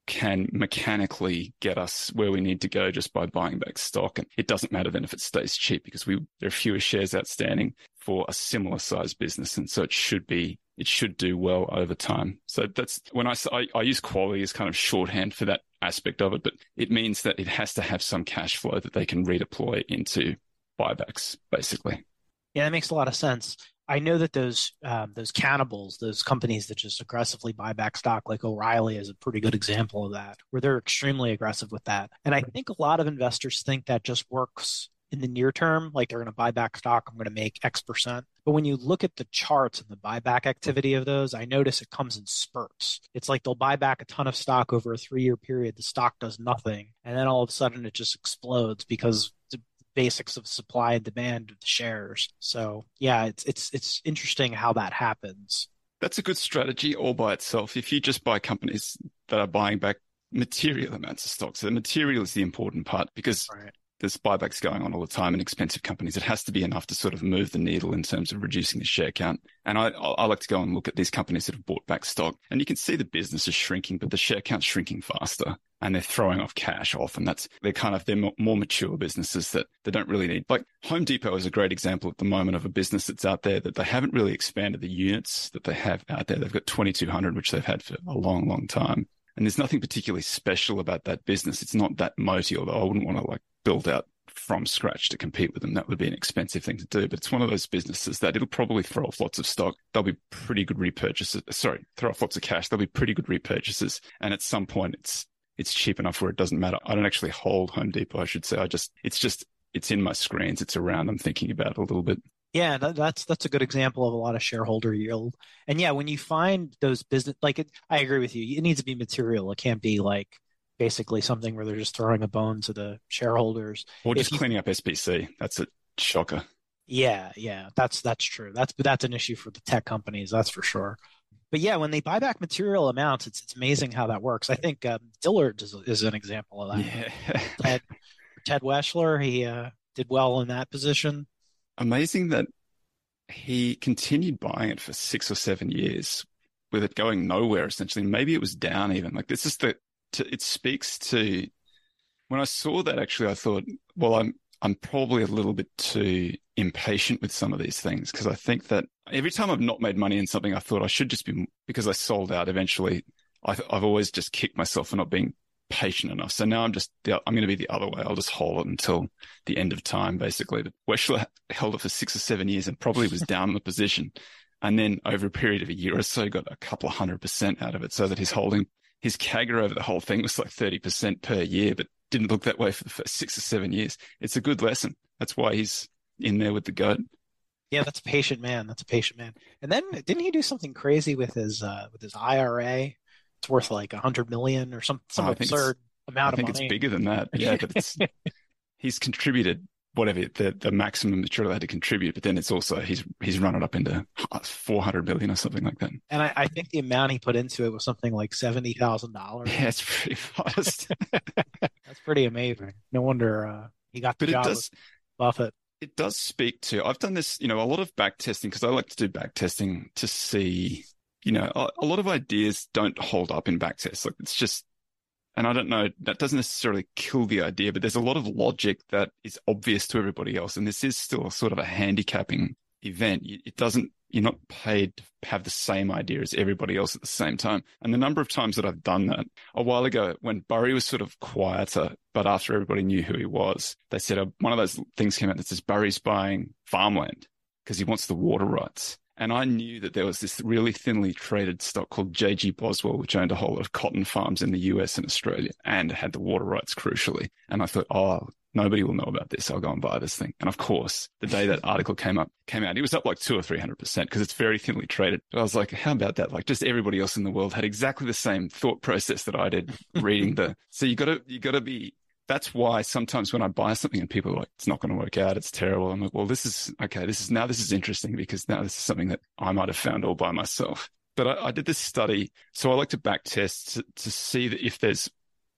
can mechanically get us where we need to go just by buying back stock. And it doesn't matter then if it stays cheap because we there are fewer shares outstanding for a similar size business. And so it should be, it should do well over time. So that's when I, I, I use quality as kind of shorthand for that aspect of it, but it means that it has to have some cash flow that they can redeploy into buybacks, basically. Yeah, that makes a lot of sense. I know that those um, those cannibals, those companies that just aggressively buy back stock, like O'Reilly is a pretty good example of that, where they're extremely aggressive with that. And I think a lot of investors think that just works in the near term, like they're going to buy back stock, I'm going to make X percent. But when you look at the charts and the buyback activity of those, I notice it comes in spurts. It's like they'll buy back a ton of stock over a three-year period. The stock does nothing. And then all of a sudden it just explodes because basics of supply and demand of the shares. So yeah, it's it's it's interesting how that happens. That's a good strategy all by itself. If you just buy companies that are buying back material amounts of stocks, so the material is the important part, because right. there's buybacks going on all the time in expensive companies. It has to be enough to sort of move the needle in terms of reducing the share count. And I, I like to go and look at these companies that have bought back stock, and you can see the business is shrinking, but the share count's shrinking faster, and they're throwing off cash off. And that's, they're kind of, they're more mature businesses that they don't really need. Like Home Depot is a great example at the moment of a business that's out there that they haven't really expanded the units that they have out there. They've got twenty-two hundred, which they've had for a long, long time. And there's nothing particularly special about that business. It's not that moaty, although I wouldn't want to like build out from scratch to compete with them. That would be an expensive thing to do. But it's one of those businesses that it'll probably throw off lots of stock. They'll be pretty good repurchases. Sorry, throw off lots of cash. They'll be pretty good repurchases. And at some point, it's it's cheap enough where it doesn't matter. I don't actually hold Home Depot, I should say. I just it's just it's in my screens. It's around. I'm thinking about it a little bit. Yeah, that's that's a good example of a lot of shareholder yield. And yeah, when you find those business, like it, I agree with you, it needs to be material. It can't be like basically something where they're just throwing a bone to the shareholders. Or just you, cleaning up S B C. That's a shocker. Yeah, yeah, that's that's true. That's that's an issue for the tech companies, that's for sure. But yeah, when they buy back material amounts, it's it's amazing how that works. I think um, Dillard is, is an example of that. Yeah. Ted, Ted Weschler, he uh, did well in that position. Amazing that he continued buying it for six or seven years with it going nowhere, essentially. Maybe it was down even. Like this is the, to, it speaks to, when I saw that actually, I thought, well, I'm, I'm probably a little bit too impatient with some of these things. Cause I think that every time I've not made money in something, I thought I should just be, because I sold out eventually. I, I've always just kicked myself for not being patient enough. So now I'm just, I'm going to be the other way. I'll just hold it until the end of time, basically. But Weschler held it for six or seven years and probably was down the position. And then over a period of a year or so, got a couple of hundred percent out of it, so that his holding, his C A G R over the whole thing was like thirty percent per year, but didn't look that way for the first six or seven years. It's a good lesson. That's why he's in there with the goat. Yeah, that's a patient man. That's a patient man. And then didn't he do something crazy with his, uh, with his I R A? It's worth like a hundred million or some some oh, absurd amount of money. I think it's bigger than that. Yeah, but it's, he's contributed whatever the, the maximum that you're allowed to contribute, but then it's also he's he's run it up into four hundred million or something like that. And I, I think the amount he put into it was something like seventy thousand dollars. Yeah, it's pretty fast. That's pretty amazing. No wonder uh, he got the but job it does, with Buffett. It does speak to. I've done this, you know, a lot of back testing because I like to do back testing to see. You know, a, a lot of ideas don't hold up in backtests. Like it's just, and I don't know, that doesn't necessarily kill the idea, but there's a lot of logic that is obvious to everybody else. And this is still a sort of a handicapping event. It doesn't, you're not paid to have the same idea as everybody else at the same time. And the number of times that I've done that, a while ago when Burry was sort of quieter, but after everybody knew who he was, they said uh, one of those things came out that says Burry's buying farmland because he wants the water rights. And I knew that there was this really thinly traded stock called J G Boswell, which owned a whole lot of cotton farms in the U S and Australia and had the water rights crucially. And I thought, oh, nobody will know about this. I'll go and buy this thing. And of course, the day that article came up, came out, it was up like two or three hundred percent because it's very thinly traded. But I was like, how about that? Like just everybody else in the world had exactly the same thought process that I did reading the, so you gotta, you gotta be, that's why sometimes when I buy something and people are like, it's not going to work out, it's terrible. I'm like, well, this is okay. This is now this is interesting because now this is something that I might have found all by myself. But I, I did this study. So I like to back test to, to see that if there's,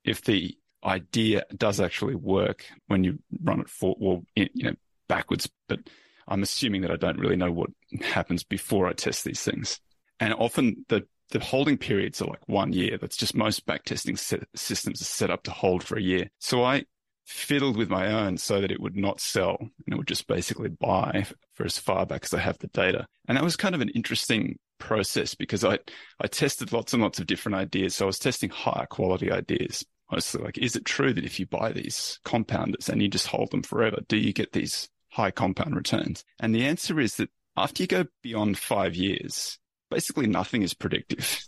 if the idea does actually work when you run it for, well, you know, backwards. But I'm assuming that I don't really know what happens before I test these things. And often the The holding periods are like one year. That's just most backtesting systems are set up to hold for a year. So I fiddled with my own so that it would not sell and it would just basically buy for as far back as I have the data. And that was kind of an interesting process because I, I tested lots and lots of different ideas. So I was testing higher quality ideas. Mostly like, is it true that if you buy these compounders and you just hold them forever, do you get these high compound returns? And the answer is that after you go beyond five years, basically nothing is predictive,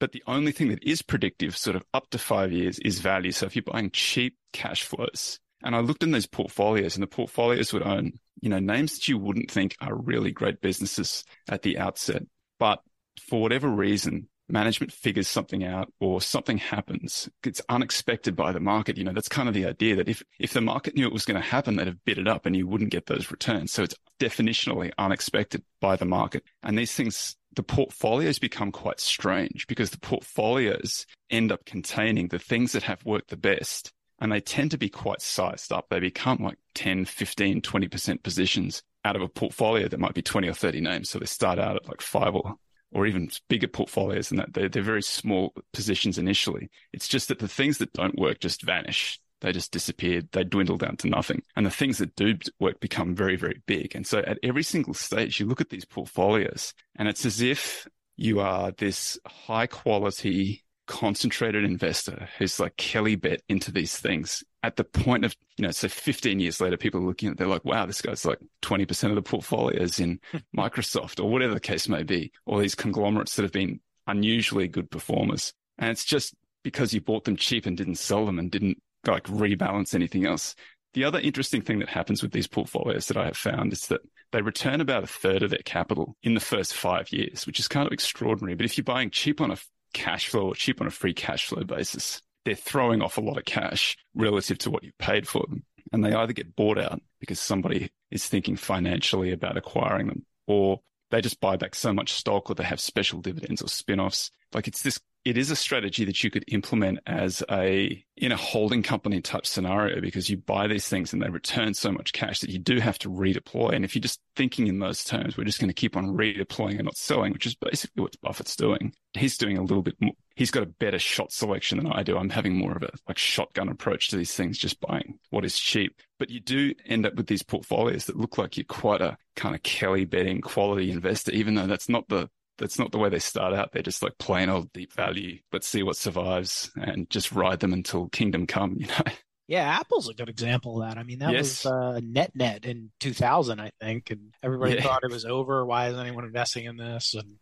but the only thing that is predictive sort of up to five years is value. So if you're buying cheap cash flows, and I looked in these portfolios and the portfolios would own, you know, names that you wouldn't think are really great businesses at the outset, but for whatever reason, management figures something out or something happens. It's unexpected by the market. You know, that's kind of the idea that if, if the market knew it was going to happen, they'd have bid it up and you wouldn't get those returns. So it's definitionally unexpected by the market. And these things, the portfolios become quite strange because the portfolios end up containing the things that have worked the best. And they tend to be quite sized up. They become like ten, fifteen, twenty percent positions out of a portfolio that might be twenty or thirty names. So they start out at like five or or even bigger portfolios than that. They're, they're very small positions initially. It's just that the things that don't work just vanish. They just disappeared. They dwindle down to nothing. And the things that do work become very, very big. And so at every single stage, you look at these portfolios and it's as if you are this high quality concentrated investor who's like Kelly bet into these things at the point of, you know, so fifteen years later, people are looking at, they're like, wow, this guy's like twenty percent of the portfolios in Microsoft or whatever the case may be, or these conglomerates that have been unusually good performers. And it's just because you bought them cheap and didn't sell them and didn't like rebalance anything else. The other interesting thing that happens with these portfolios that I have found is that they return about a third of their capital in the first five years, which is kind of extraordinary. But if you're buying cheap on a cash flow or cheap on a free cash flow basis, they're throwing off a lot of cash relative to what you paid for them. And they either get bought out because somebody is thinking financially about acquiring them, or they just buy back so much stock, or they have special dividends or spin-offs. Like it's this, it is a strategy that you could implement as a, in a holding company type scenario, because you buy these things and they return so much cash that you do have to redeploy. And if you're just thinking in those terms, we're just going to keep on redeploying and not selling, which is basically what Buffett's doing. He's doing a little bit more. He's got a better shot selection than I do. I'm having more of a like shotgun approach to these things, just buying what is cheap. But you do end up with these portfolios that look like you're quite a kind of Kelly betting quality investor, even though that's not the That's not the way they start out. They're just like plain old deep value. Let's see what survives and just ride them until kingdom come, you know? Yeah, Apple's a good example of that. I mean, that yes. was uh, net-net in two thousand, I think, and everybody yeah. thought it was over. Why is anyone investing in this? And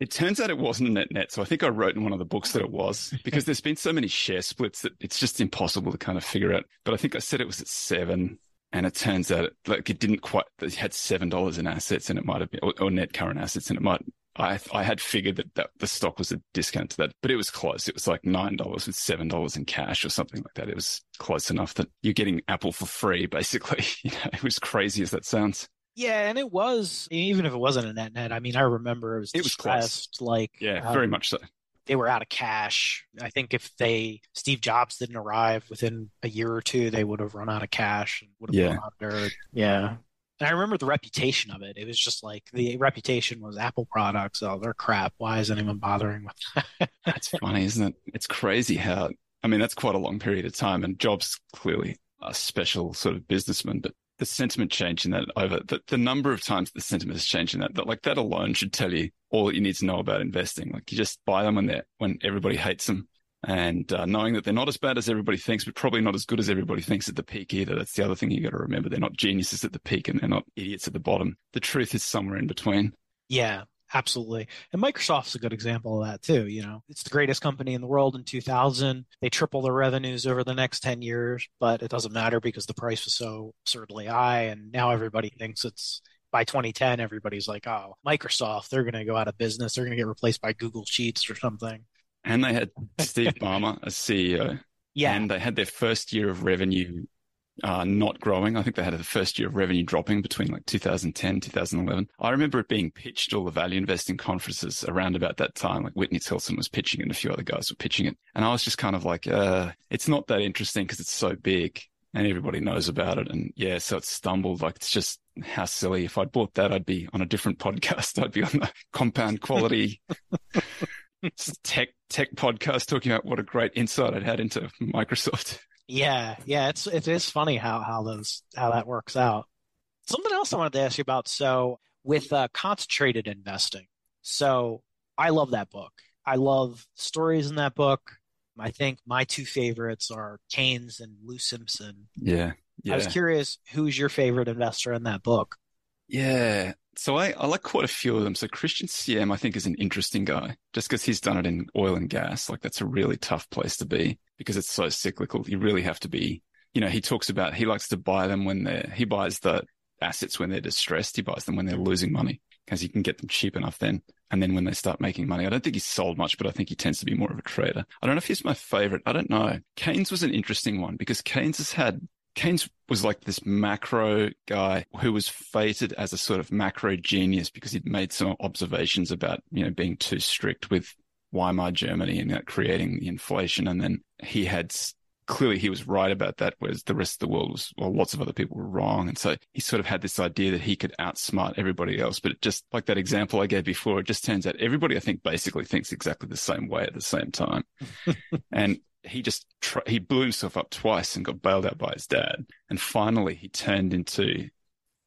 it turns out it wasn't net-net. So I think I wrote in one of the books that it was, because there's been so many share splits that it's just impossible to kind of figure out. But I think I said it was at seven. And it turns out it, like it didn't quite, it had seven dollars in assets and it might have been, or, or net current assets, and it might, I I had figured that, that the stock was a discount to that, but it was close. It was like nine dollars with seven dollars in cash or something like that. It was close enough that you're getting Apple for free, basically. You know, it was crazy as that sounds. Yeah, and it was, even if it wasn't a net-net, I mean, I remember it was it distressed. Was like, yeah, um, very much so. They were out of cash. I think if they Steve Jobs didn't arrive within a year or two, they would have run out of cash and would have yeah. gone under. Yeah. And I remember the reputation of it. It was just like the reputation was Apple products. Oh, they're crap. Why is anyone bothering with that? That's funny, isn't it? It's crazy how, I mean, that's quite a long period of time. And Jobs clearly a special sort of businessman, but the sentiment change in that over the, the number of times the sentiment has changed in that, that, like that alone should tell you all that you need to know about investing. Like you just buy them when they're, when everybody hates them, and uh, knowing that they're not as bad as everybody thinks, but probably not as good as everybody thinks at the peak either. That's the other thing you got to remember. They're not geniuses at the peak and they're not idiots at the bottom. The truth is somewhere in between. Yeah. Absolutely. And Microsoft's a good example of that too. You know, it's the greatest company in the world in two thousand. They triple their revenues over the next ten years, but it doesn't matter because the price was so absurdly high. And now everybody thinks it's by twenty ten, everybody's like, oh, Microsoft, they're going to go out of business. They're going to get replaced by Google Sheets or something. And they had Steve Ballmer as C E O. Yeah. And they had their first year of revenue Uh, not growing. I think they had the first year of revenue dropping between like two thousand ten, two thousand eleven. I remember it being pitched all the value investing conferences around about that time. Like Whitney Tilson was pitching it and a few other guys were pitching it. And I was just kind of like, uh, it's not that interesting because it's so big and everybody knows about it. And yeah, so it stumbled. Like it's just how silly. If I'd bought that, I'd be on a different podcast. I'd be on the compound quality tech, tech podcast talking about what a great insight I'd had into Microsoft. Yeah, yeah, it's it is funny how how those how that works out. Something else I wanted to ask you about. So with uh, Concentrated Investing, so I love that book. I love stories in that book. I think my two favorites are Keynes and Lou Simpson. Yeah, yeah. I was curious, who's your favorite investor in that book? Yeah. So I, I like quite a few of them. So Christian C M, I think, is an interesting guy just because he's done it in oil and gas. Like that's a really tough place to be because it's so cyclical. You really have to be, you know, he talks about, he likes to buy them when they're, he buys the assets when they're distressed. He buys them when they're losing money because you can get them cheap enough then. And then when they start making money, I don't think he's sold much, but I think he tends to be more of a trader. I don't know if he's my favorite. I don't know. Keynes was an interesting one because Keynes has had Keynes was like this macro guy who was fated as a sort of macro genius because he'd made some observations about, you know, being too strict with Weimar Germany and uh, creating the inflation. And then he had clearly he was right about that, whereas the rest of the world was, well, lots of other people were wrong. And so he sort of had this idea that he could outsmart everybody else. But it just like that example I gave before, it just turns out everybody, I think, basically thinks exactly the same way at the same time. And he just tr- he blew himself up twice and got bailed out by his dad. And finally, he turned into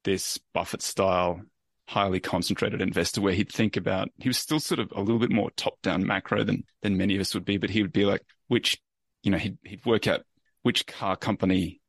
this Buffett-style, highly concentrated investor where he'd think about, he was still sort of a little bit more top-down macro than than many of us would be, but he would be like, which, you know, he'd, he'd work out which car company,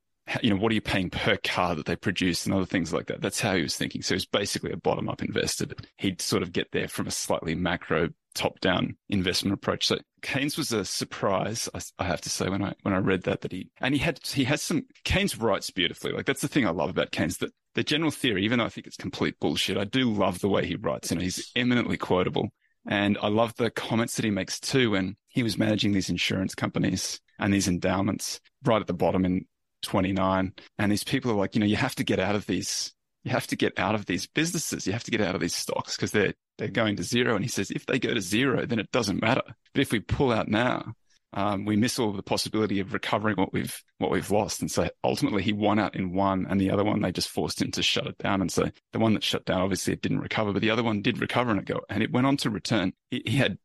you know, what are you paying per car that they produce and other things like that. That's how he was thinking. So he was basically a bottom-up investor. He'd sort of get there from a slightly macro top-down investment approach. So Keynes was a surprise, I, I have to say, when I when I read that, that he and he had he has some Keynes writes beautifully. Like that's the thing I love about Keynes, that the general theory, even though I think it's complete bullshit, I do love the way he writes, and he's eminently quotable. And I love the comments that he makes too when he was managing these insurance companies and these endowments right at the bottom in twenty-nine. And these people are like, you know, you have to get out of these. You have to get out of these businesses. You have to get out of these stocks because they're they're going to zero. And he says, if they go to zero, then it doesn't matter. But if we pull out now, um, we miss all the possibility of recovering what we've what we've lost. And so ultimately, he won out in one, and the other one they just forced him to shut it down. And so the one that shut down, obviously, it didn't recover, but the other one did recover and it go and it went on to return. He, he had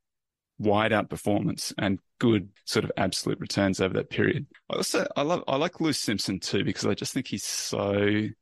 wide out performance and good sort of absolute returns over that period. I also I love I like Lou Simpson too because I just think he's so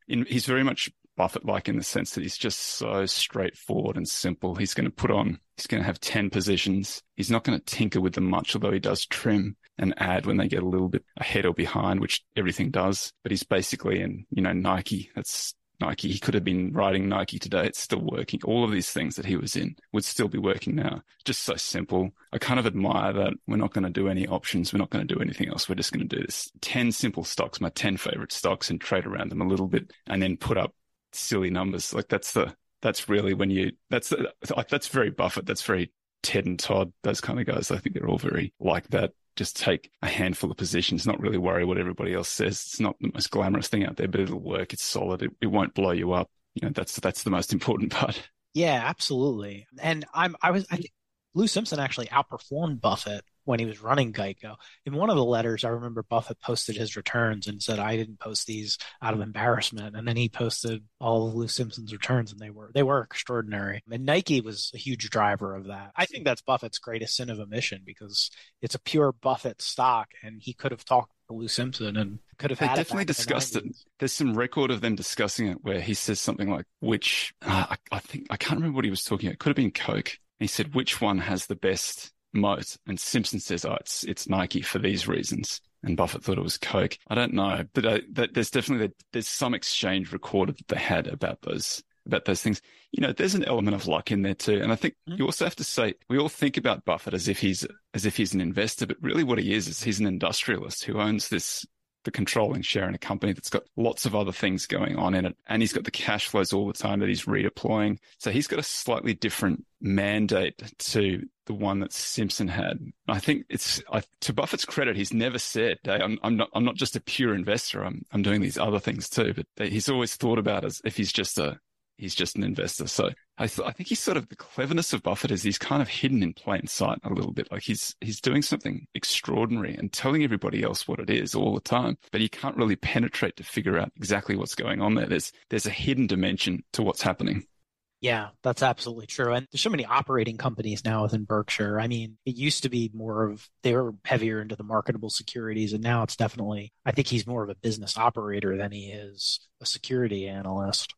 in, he's very much Buffett-like in the sense that he's just so straightforward and simple. He's going to put on, he's going to have ten positions. He's not going to tinker with them much, although he does trim and add when they get a little bit ahead or behind, which everything does. But he's basically in, you know, Nike. That's Nike. He could have been writing Nike today. It's still working. All of these things that he was in would still be working now. Just so simple. I kind of admire that. We're not going to do any options. We're not going to do anything else. We're just going to do this. ten simple stocks, my ten favorite stocks, and trade around them a little bit and then put up silly numbers. Like that's the, that's really when you, that's, the, that's very Buffett. That's very Ted and Todd. Those kind of guys. I think they're all very like that. Just take a handful of positions, not really worry what everybody else says. It's not the most glamorous thing out there, but it'll work. It's solid. It, it won't blow you up. You know, that's that's the most important part. Yeah, absolutely. And I'm I was I think Lou Simpson actually outperformed Buffett when he was running Geico. In one of the letters, I remember Buffett posted his returns and said, I didn't post these out of embarrassment. And then he posted all of Lou Simpson's returns, and they were they were extraordinary. And Nike was a huge driver of that. I think that's Buffett's greatest sin of omission because it's a pure Buffett stock, and he could have talked to Lou Simpson and could have had it. They definitely discussed it. There's some record of them discussing it where he says something like, which uh, I, I think, I can't remember what he was talking about. It could have been Coke. And he said, which one has the best moat? And Simpson says, oh, it's it's Nike for these reasons. And Buffett thought it was Coke. I don't know, but I, that, there's definitely the, there's some exchange recorded that they had about those about those things. You know, there's an element of luck in there too. And I think you also have to say, we all think about Buffett as if he's as if he's an investor, but really what he is is he's an industrialist who owns this the controlling share in a company that's got lots of other things going on in it. And he's got the cash flows all the time that he's redeploying. So he's got a slightly different mandate to the one that Simpson had. I think it's I, to Buffett's credit, he's never said, hey, I'm, I'm not I'm not just a pure investor. I'm I'm doing these other things too. But they, he's always thought about as if he's just a he's just an investor. So I, th- I think he's sort of the cleverness of Buffett is he's kind of hidden in plain sight a little bit. Like he's he's doing something extraordinary and telling everybody else what it is all the time, but you can't really penetrate to figure out exactly what's going on there. There's there's a hidden dimension to what's happening. Yeah, that's absolutely true. And there's so many operating companies now within Berkshire. I mean, it used to be more of, they were heavier into the marketable securities. And now it's definitely, I think he's more of a business operator than he is a security analyst.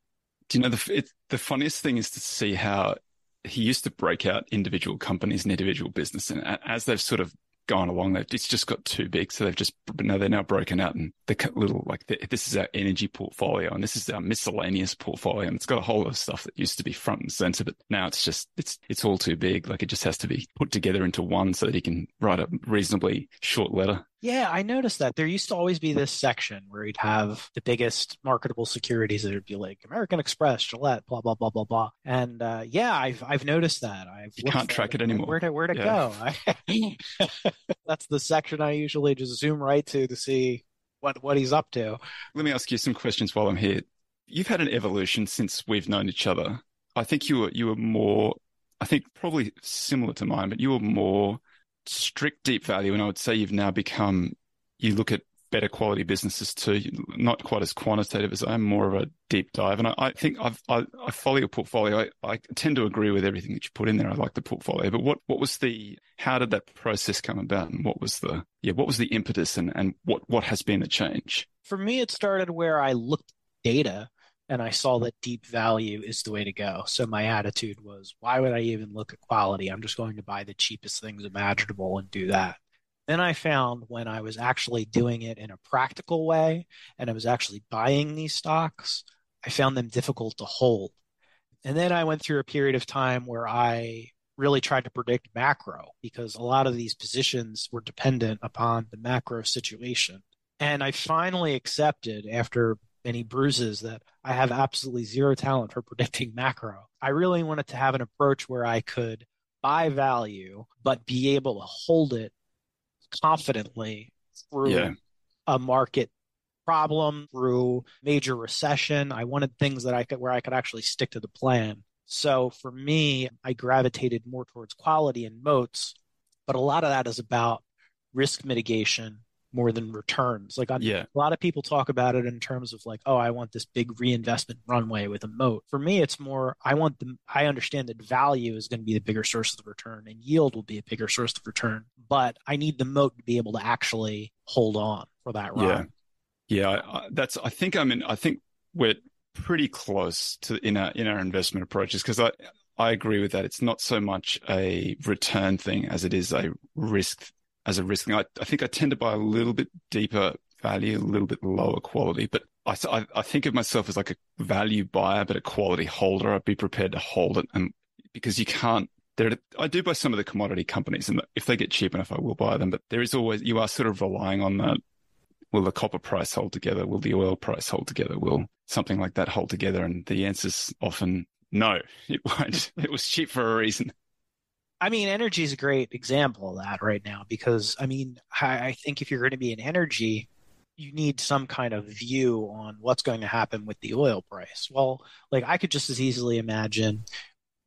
Do you know, the it, the funniest thing is to see how he used to break out individual companies and individual business. And as they've sort of gone along, they've it's just got too big. So they've just, no, they're now broken out and the little, like the, this is our energy portfolio and this is our miscellaneous portfolio. And it's got a whole lot of stuff that used to be front and center, but now it's just, it's, it's all too big. Like it just has to be put together into one so that he can write a reasonably short letter. Yeah, I noticed that. There used to always be this section where you'd have the biggest marketable securities. There'd be like American Express, Gillette, blah, blah, blah, blah, blah. And uh, yeah, I've I've noticed that. I've you can't track it anymore. Where'd it, where'd it yeah. go? That's the section I usually just zoom right to to see what, what he's up to. Let me ask you some questions while I'm here. You've had an evolution since we've known each other. I think you were you were more, I think probably similar to mine, but you were more strict deep value, and I would say you've now become, you look at better quality businesses too, not quite as quantitative as I am, more of a deep dive. And I, I think I've, I, I follow your portfolio. I, I tend to agree with everything that you put in there. I like the portfolio, but what, what was the, how did that process come about, and what was the, yeah, what was the impetus, and, and what, what has been the change? For me, it started where I looked at data and I saw that deep value is the way to go. So my attitude was, why would I even look at quality? I'm just going to buy the cheapest things imaginable and do that. Then I found when I was actually doing it in a practical way, and I was actually buying these stocks, I found them difficult to hold. And then I went through a period of time where I really tried to predict macro, because a lot of these positions were dependent upon the macro situation. And I finally accepted, after many bruises, that I have absolutely zero talent for predicting macro. I really wanted to have an approach where I could buy value, but be able to hold it confidently through yeah. a market problem, through major recession. I wanted things that I could, where I could actually stick to the plan. So for me, I gravitated more towards quality and moats, but a lot of that is about risk mitigation more than returns. Like yeah. a lot of people talk about it in terms of like, oh, I want this big reinvestment runway with a moat. For me, it's more, I want the, I understand that value is going to be the bigger source of the return, and yield will be a bigger source of return, but I need the moat to be able to actually hold on for that run. Yeah. Yeah. I, that's, I think I'm in, I think we're pretty close to in our, in our investment approaches, because I, I agree with that. It's not so much a return thing as it is a risk as a risk thing. I, I think I tend to buy a little bit deeper value, a little bit lower quality, but I, I, I think of myself as like a value buyer, but a quality holder. I'd be prepared to hold it, and because you can't, there, I do buy some of the commodity companies, and if they get cheap enough, I will buy them, but there is always, you are sort of relying on that. Will the copper price hold together? Will the oil price hold together? Will something like that hold together? And the answer's often no, it won't. It was cheap for a reason. I mean, energy is a great example of that right now, because, I mean, I think if you're going to be in energy, you need some kind of view on what's going to happen with the oil price. Well, like I could just as easily imagine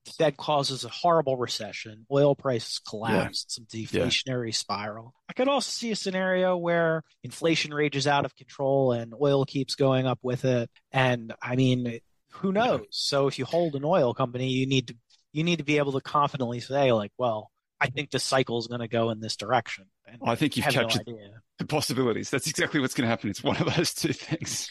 the Fed causes a horrible recession, oil prices collapse, yeah. some deflationary yeah. spiral. I could also see a scenario where inflation rages out of control and oil keeps going up with it. And I mean, who knows? Yeah. So if you hold an oil company, you need to You need to be able to confidently say, like, well, I think the cycle is going to go in this direction. And I think you've I captured no the possibilities. That's exactly what's going to happen. It's one of those two things.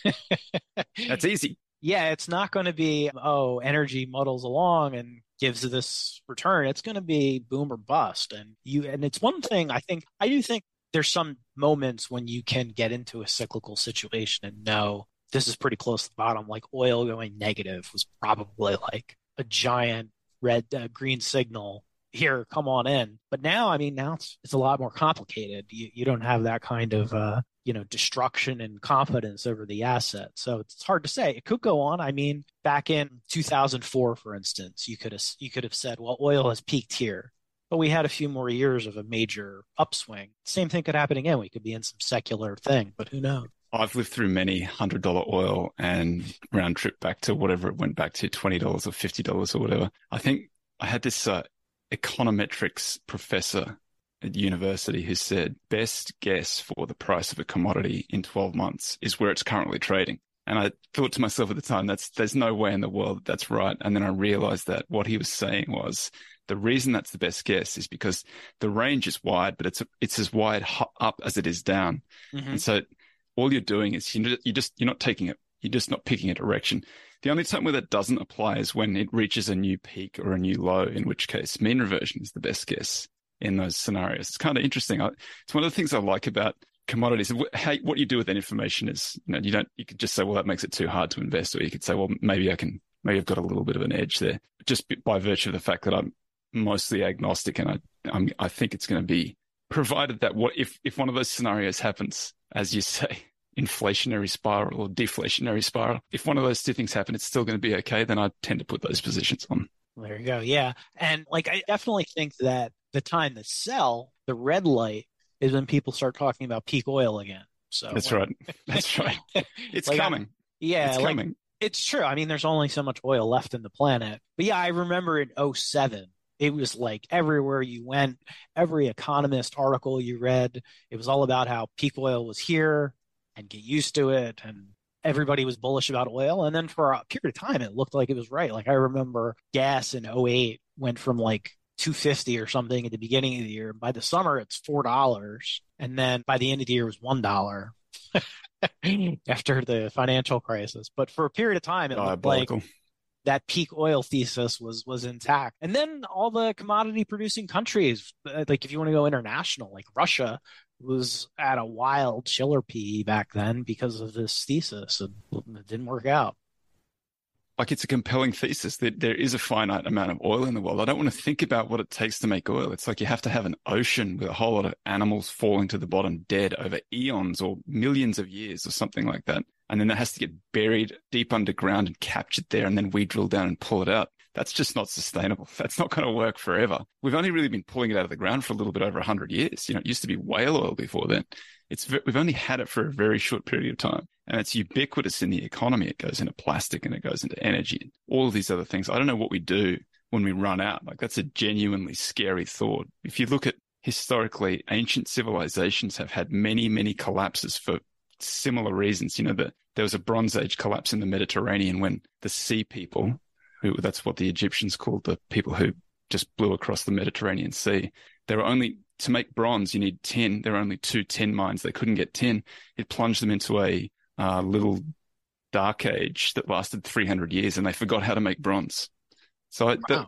That's easy. Yeah, it's not going to be, oh, energy muddles along and gives this return. It's going to be boom or bust. And you, and it's one thing I think, I do think there's some moments when you can get into a cyclical situation and know this is pretty close to the bottom. Like oil going negative was probably like a giant red, uh, green signal here, come on in. But now, I mean, now it's, it's a lot more complicated. You, you don't have that kind of, uh, you know, destruction and confidence over the asset. So it's hard to say. It could go on. I mean, back in two thousand four, for instance, you could have, you could have said, well, oil has peaked here, but we had a few more years of a major upswing. Same thing could happen again. We could be in some secular thing, but who knows? I've lived through many one hundred dollars oil and round trip back to whatever it went back to, twenty dollars or fifty dollars or whatever. I think I had this uh, econometrics professor at university who said, best guess for the price of a commodity in twelve months is where it's currently trading. And I thought to myself at the time, that's there's no way in the world that that's right. And then I realized that what he was saying was the reason that's the best guess is because the range is wide, but it's it's as wide up as it is down. Mm-hmm. And so all you're doing is you just you're not taking it. You're just not picking a direction. The only time where that doesn't apply is when it reaches a new peak or a new low, in which case mean reversion is the best guess in those scenarios. It's kind of interesting. I, it's one of the things I like about commodities. How, what you do with that information is, you know, you don't you could just say, well, that makes it too hard to invest, or you could say, well, maybe I can maybe I've got a little bit of an edge there, just by virtue of the fact that I'm mostly agnostic and I I'm, I think it's going to be provided that what if, if one of those scenarios happens, as you say, inflationary spiral or deflationary spiral, if one of those two things happen, it's still going to be okay, then I tend to put those positions on. There you go. Yeah. And like, I definitely think that the time to sell, the red light, is when people start talking about peak oil again. So that's when... right. That's right. It's like, coming. I'm, yeah. It's like, coming. It's true. I mean, there's only so much oil left in the planet. But yeah, I remember in oh seven, it was like everywhere you went, every Economist article you read, it was all about how peak oil was here and get used to it. And everybody was bullish about oil. And then for a period of time, it looked like it was right. Like I remember gas in oh eight went from like two fifty or something at the beginning of the year. By the summer, it's four dollars. And then by the end of the year, it was one dollar. After the financial crisis. But for a period of time, it looked like that peak oil thesis was was intact. And then all the commodity producing countries, like if you want to go international, like Russia was at a wild chiller P E back then because of this thesis. It, it didn't work out. Like it's a compelling thesis that there is a finite amount of oil in the world. I don't want to think about what it takes to make oil. It's like you have to have an ocean with a whole lot of animals falling to the bottom dead over eons or millions of years or something like that. And then that has to get buried deep underground and captured there. And then we drill down and pull it out. That's just not sustainable. That's not going to work forever. We've only really been pulling it out of the ground for a little bit over one hundred years. You know, it used to be whale oil before then. It's we've only had it for a very short period of time. And it's ubiquitous in the economy. It goes into plastic and it goes into energy and all of these other things. I don't know what we do when we run out. Like that's a genuinely scary thought. If you look at historically, ancient civilizations have had many, many collapses for similar reasons. You know, the, there was a Bronze Age collapse in the Mediterranean when the sea people, who that's what the Egyptians called the people who just blew across the Mediterranean Sea. There were only, to make bronze, you need tin. There were only two tin mines. They couldn't get tin. It plunged them into a uh, little dark age that lasted three hundred years, and they forgot how to make bronze. So, wow. that,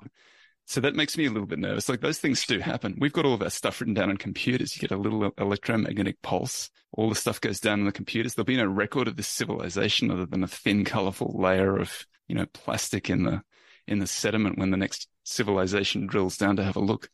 so that makes me a little bit nervous. Like those things do happen. We've got all of our stuff written down on computers. You get a little electromagnetic pulse. All the stuff goes down in the computers. There'll be no record of this civilization other than a thin, colorful layer of, you know, plastic in the in the sediment when the next civilization drills down to have a look.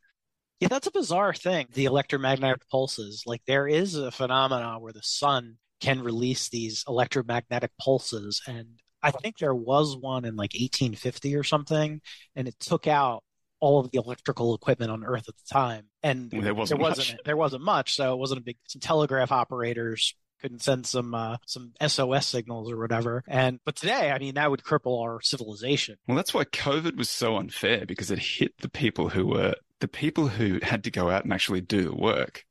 Yeah, that's a bizarre thing. The electromagnetic pulses, like there is a phenomenon where the sun can release these electromagnetic pulses. And I think there was one in like eighteen fifty or something, and it took out all of the electrical equipment on Earth at the time. And there wasn't, there wasn't, much. There wasn't much. So it wasn't a big, some telegraph operators couldn't send some uh, some S O S signals or whatever. And but today, I mean, that would cripple our civilization. Well, that's why COVID was so unfair, because it hit the people who were the people who had to go out and actually do the work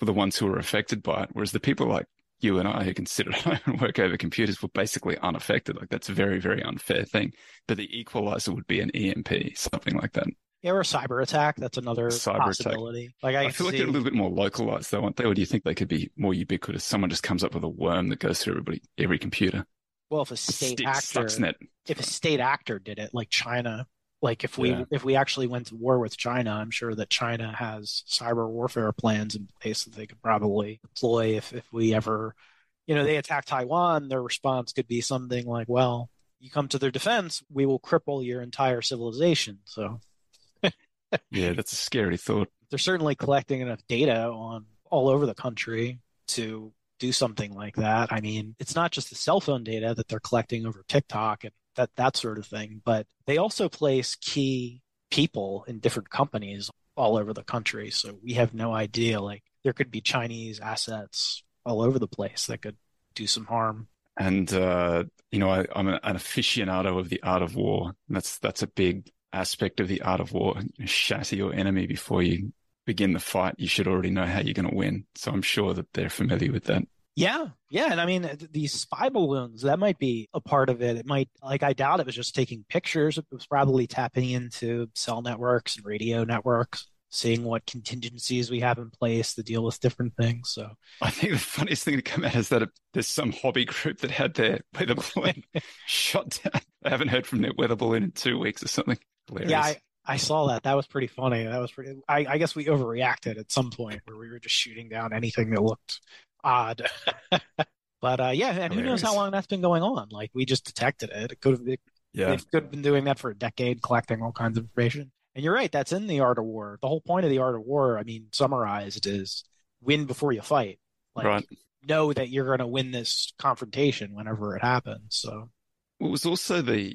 were the ones who were affected by it. Whereas the people like you and I who can sit at home and work over computers were basically unaffected. Like that's a very, very unfair thing. But the equalizer would be an E M P, something like that. Yeah, or a cyber attack. That's another cyber possibility. Attack. Like I, I feel see... like they're a little bit more localized, though, aren't they? Or do you think they could be more ubiquitous? Someone just comes up with a worm that goes through everybody, every computer. Well, if a state Stick, actor, Stuxnet. if a state actor did it, like China, like if we yeah. if we actually went to war with China, I'm sure that China has cyber warfare plans in place that they could probably deploy if if we ever, you know, they attack Taiwan. Their response could be something like, "Well, you come to their defense, we will cripple your entire civilization." So. Yeah, that's a scary thought. They're certainly collecting enough data on all over the country to do something like that. I mean, it's not just the cell phone data that they're collecting over TikTok and that that sort of thing, but they also place key people in different companies all over the country. So we have no idea. Like there could be Chinese assets all over the place that could do some harm. And, uh, you know, I, I'm an, an aficionado of the art of war. And that's that's a big aspect of the art of war. Shatter your enemy before you begin the fight. You should already know how you're going to win. So I'm sure that they're familiar with that. Yeah. Yeah. And I mean, these spy balloons, that might be a part of it. It might, like, I doubt it was just taking pictures. It was probably tapping into cell networks and radio networks, seeing what contingencies we have in place to deal with different things. So I think the funniest thing to come out is that there's some hobby group that had their weather balloon shot down. I haven't heard from their weather balloon in two weeks or something. Hilarious. Yeah, I, I saw that. That was pretty funny. That was pretty. I, I guess we overreacted at some point where we were just shooting down anything that looked odd. But uh, yeah, and Hilarious. Who knows how long that's been going on? Like we just detected it. It could have. It, yeah. They could have been doing that for a decade, collecting all kinds of information. And you're right, that's in The Art of War. The whole point of The Art of War, I mean, summarized, is win before you fight. Like, right. Know that you're going to win this confrontation whenever it happens. So it was also the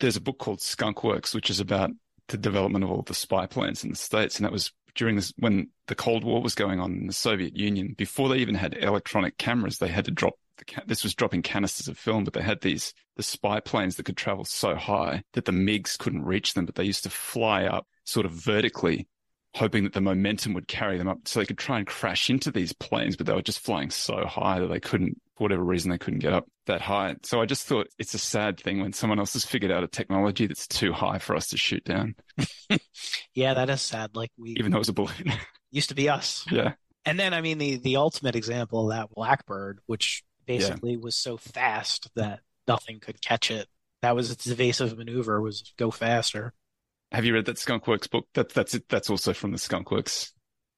there's a book called Skunk Works, which is about the development of all the spy planes in the States, and that was during this when the Cold War was going on in the Soviet Union. Before they even had electronic cameras, they had to drop the, this was dropping canisters of film, but they had these the spy planes that could travel so high that the MiGs couldn't reach them, but they used to fly up sort of vertically, hoping that the momentum would carry them up so they could try and crash into these planes, but they were just flying so high that they couldn't, for whatever reason, they couldn't get up that high. So I just thought it's a sad thing when someone else has figured out a technology that's too high for us to shoot down. Yeah, that is sad. Like we, Even though it was a balloon. Used to be us. Yeah. And then, I mean, the, the ultimate example of that Blackbird, which basically yeah. was so fast that nothing could catch it. That was its evasive maneuver, was go faster. Have you read that Skunk Works book? That, that's it. That's also from the Skunk Works.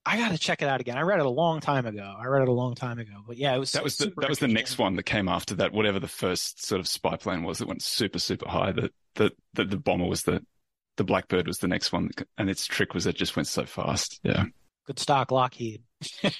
I got to check it out again. I read it a long time ago. I read it a long time ago. But yeah, it was that was the, that was the next one that came after that, whatever the first sort of spy plane was that went super, super high. The the, the, the bomber was the, the Blackbird was the next one. And its trick was it just went so fast. Yeah. Good stock, Lockheed.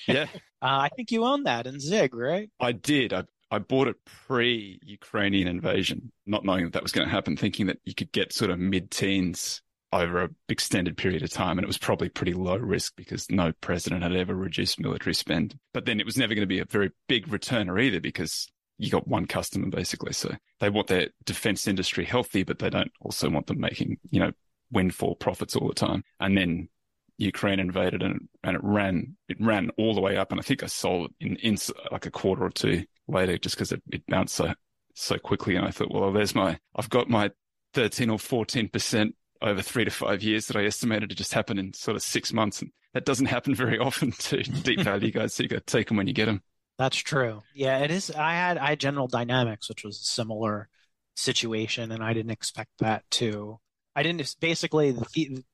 Yeah. uh, I think you own that in Zig, right? I did. I I bought it pre-Ukrainian invasion, not knowing that that was going to happen, thinking that you could get sort of mid-teens over an extended period of time. And it was probably pretty low risk because no president had ever reduced military spend. But then it was never going to be a very big returner either because you got one customer basically. So they want their defense industry healthy, but they don't also want them making, you know, windfall profits all the time. And then Ukraine invaded and, and it ran, it ran all the way up. And I think I sold it in, in like a quarter or two later just because it, it bounced so, so quickly. And I thought, well, there's my, I've got my thirteen or fourteen percent over three to five years that I estimated it just happened in sort of six months. And that doesn't happen very often to deep value guys. So you got to take them when you get them. That's true. Yeah, it is. I had, I had General Dynamics, which was a similar situation. And I didn't expect that to, I didn't basically, the,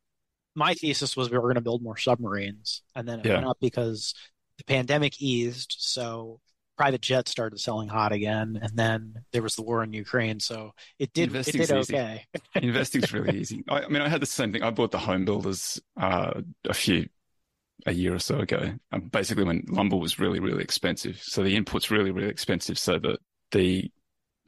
my thesis was we were going to build more submarines. And then it yeah. went up because the pandemic eased. So private jets started selling hot again, and then there was the war in Ukraine, so it did. It did okay. Investing's really easy. I, I mean, I had the same thing. I bought the home builders uh, a few a year or so ago. Um, basically, when lumber was really, really expensive, so the input's really, really expensive, so that the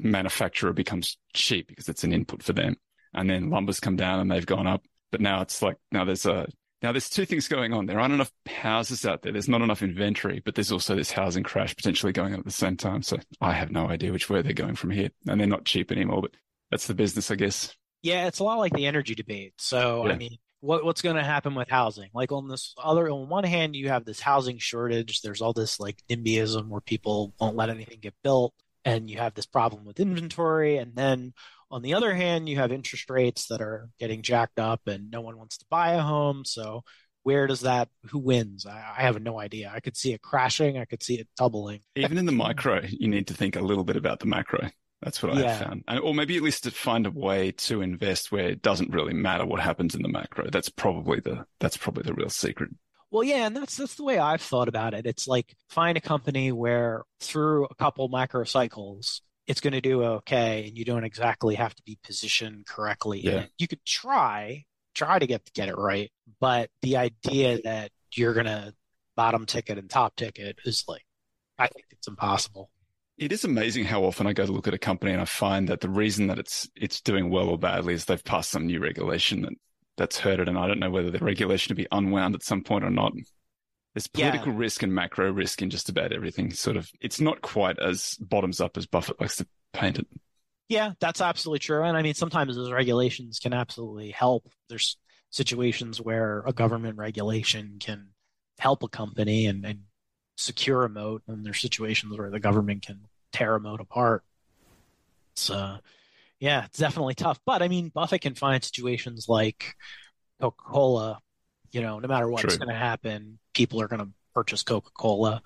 manufacturer becomes cheap because it's an input for them, and then lumber's come down and they've gone up. But now it's like now there's a Now, there's two things going on. There aren't enough houses out there. There's not enough inventory, but there's also this housing crash potentially going on at the same time. So I have no idea which way they're going from here. And they're not cheap anymore, but that's the business, I guess. Yeah, it's a lot like the energy debate. So, yeah. I mean, what, what's going to happen with housing? Like on this other, on one hand, you have this housing shortage. There's all this like NIMBYism where people won't let anything get built. And you have this problem with inventory. And then on the other hand, you have interest rates that are getting jacked up and no one wants to buy a home. So where does that, who wins? I, I have no idea. I could see it crashing. I could see it doubling. Even in the micro, you need to think a little bit about the macro. That's what yeah. I found. Or maybe at least to find a way to invest where it doesn't really matter what happens in the macro. That's probably the, that's probably the real secret. Well, yeah, and that's that's the way I've thought about it. It's like find a company where through a couple macro cycles, it's going to do okay, and you don't exactly have to be positioned correctly. Yeah. You could try, try to get get it right, but the idea that you're going to bottom ticket and top ticket is like, I think it's impossible. It is amazing how often I go to look at a company and I find that the reason that it's it's doing well or badly is they've passed some new regulation that that's hurt it, and I don't know whether the regulation will be unwound at some point or not. There's political yeah. risk and macro risk in just about everything. Sort of, it's not quite as bottoms up as Buffett likes to paint it. Yeah, that's absolutely true. And I mean, sometimes those regulations can absolutely help. There's situations where a government regulation can help a company and, and secure a moat, and there's situations where the government can tear a moat apart. So, yeah, it's definitely tough. But I mean, Buffett can find situations like Coca-Cola. You know, no matter what's going to happen, people are going to purchase Coca-Cola.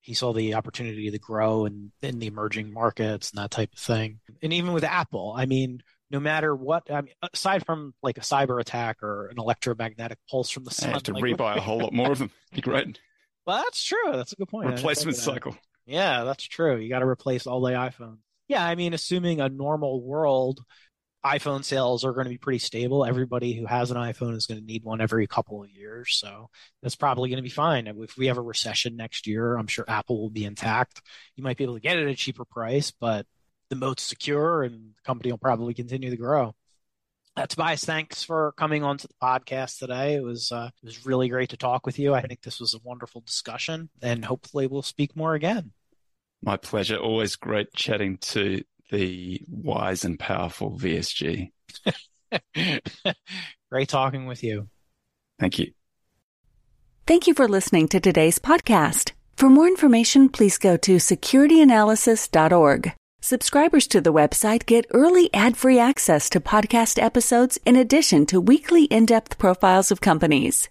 He saw the opportunity to grow in, in the emerging markets and that type of thing. And even with Apple, I mean, no matter what, I mean, aside from like a cyber attack or an electromagnetic pulse from the sun. I have to like, rebuy a whole lot more of them. Be great. Well, that's true. That's a good point. Replacement cycle. Yeah, that's true. You got to replace all the iPhones. Yeah, I mean, assuming a normal world, iPhone sales are going to be pretty stable. Everybody who has an iPhone is going to need one every couple of years. So that's probably going to be fine. If we have a recession next year, I'm sure Apple will be intact. You might be able to get it at a cheaper price, but the moat's secure and the company will probably continue to grow. Uh, Tobias, thanks for coming on to the podcast today. It was uh, it was really great to talk with you. I think this was a wonderful discussion, and hopefully we'll speak more again. My pleasure. Always great chatting to the wise and powerful V S G. Great talking with you. Thank you. Thank you for listening to today's podcast. For more information, please go to security analysis dot org. Subscribers to the website get early ad-free access to podcast episodes in addition to weekly in-depth profiles of companies.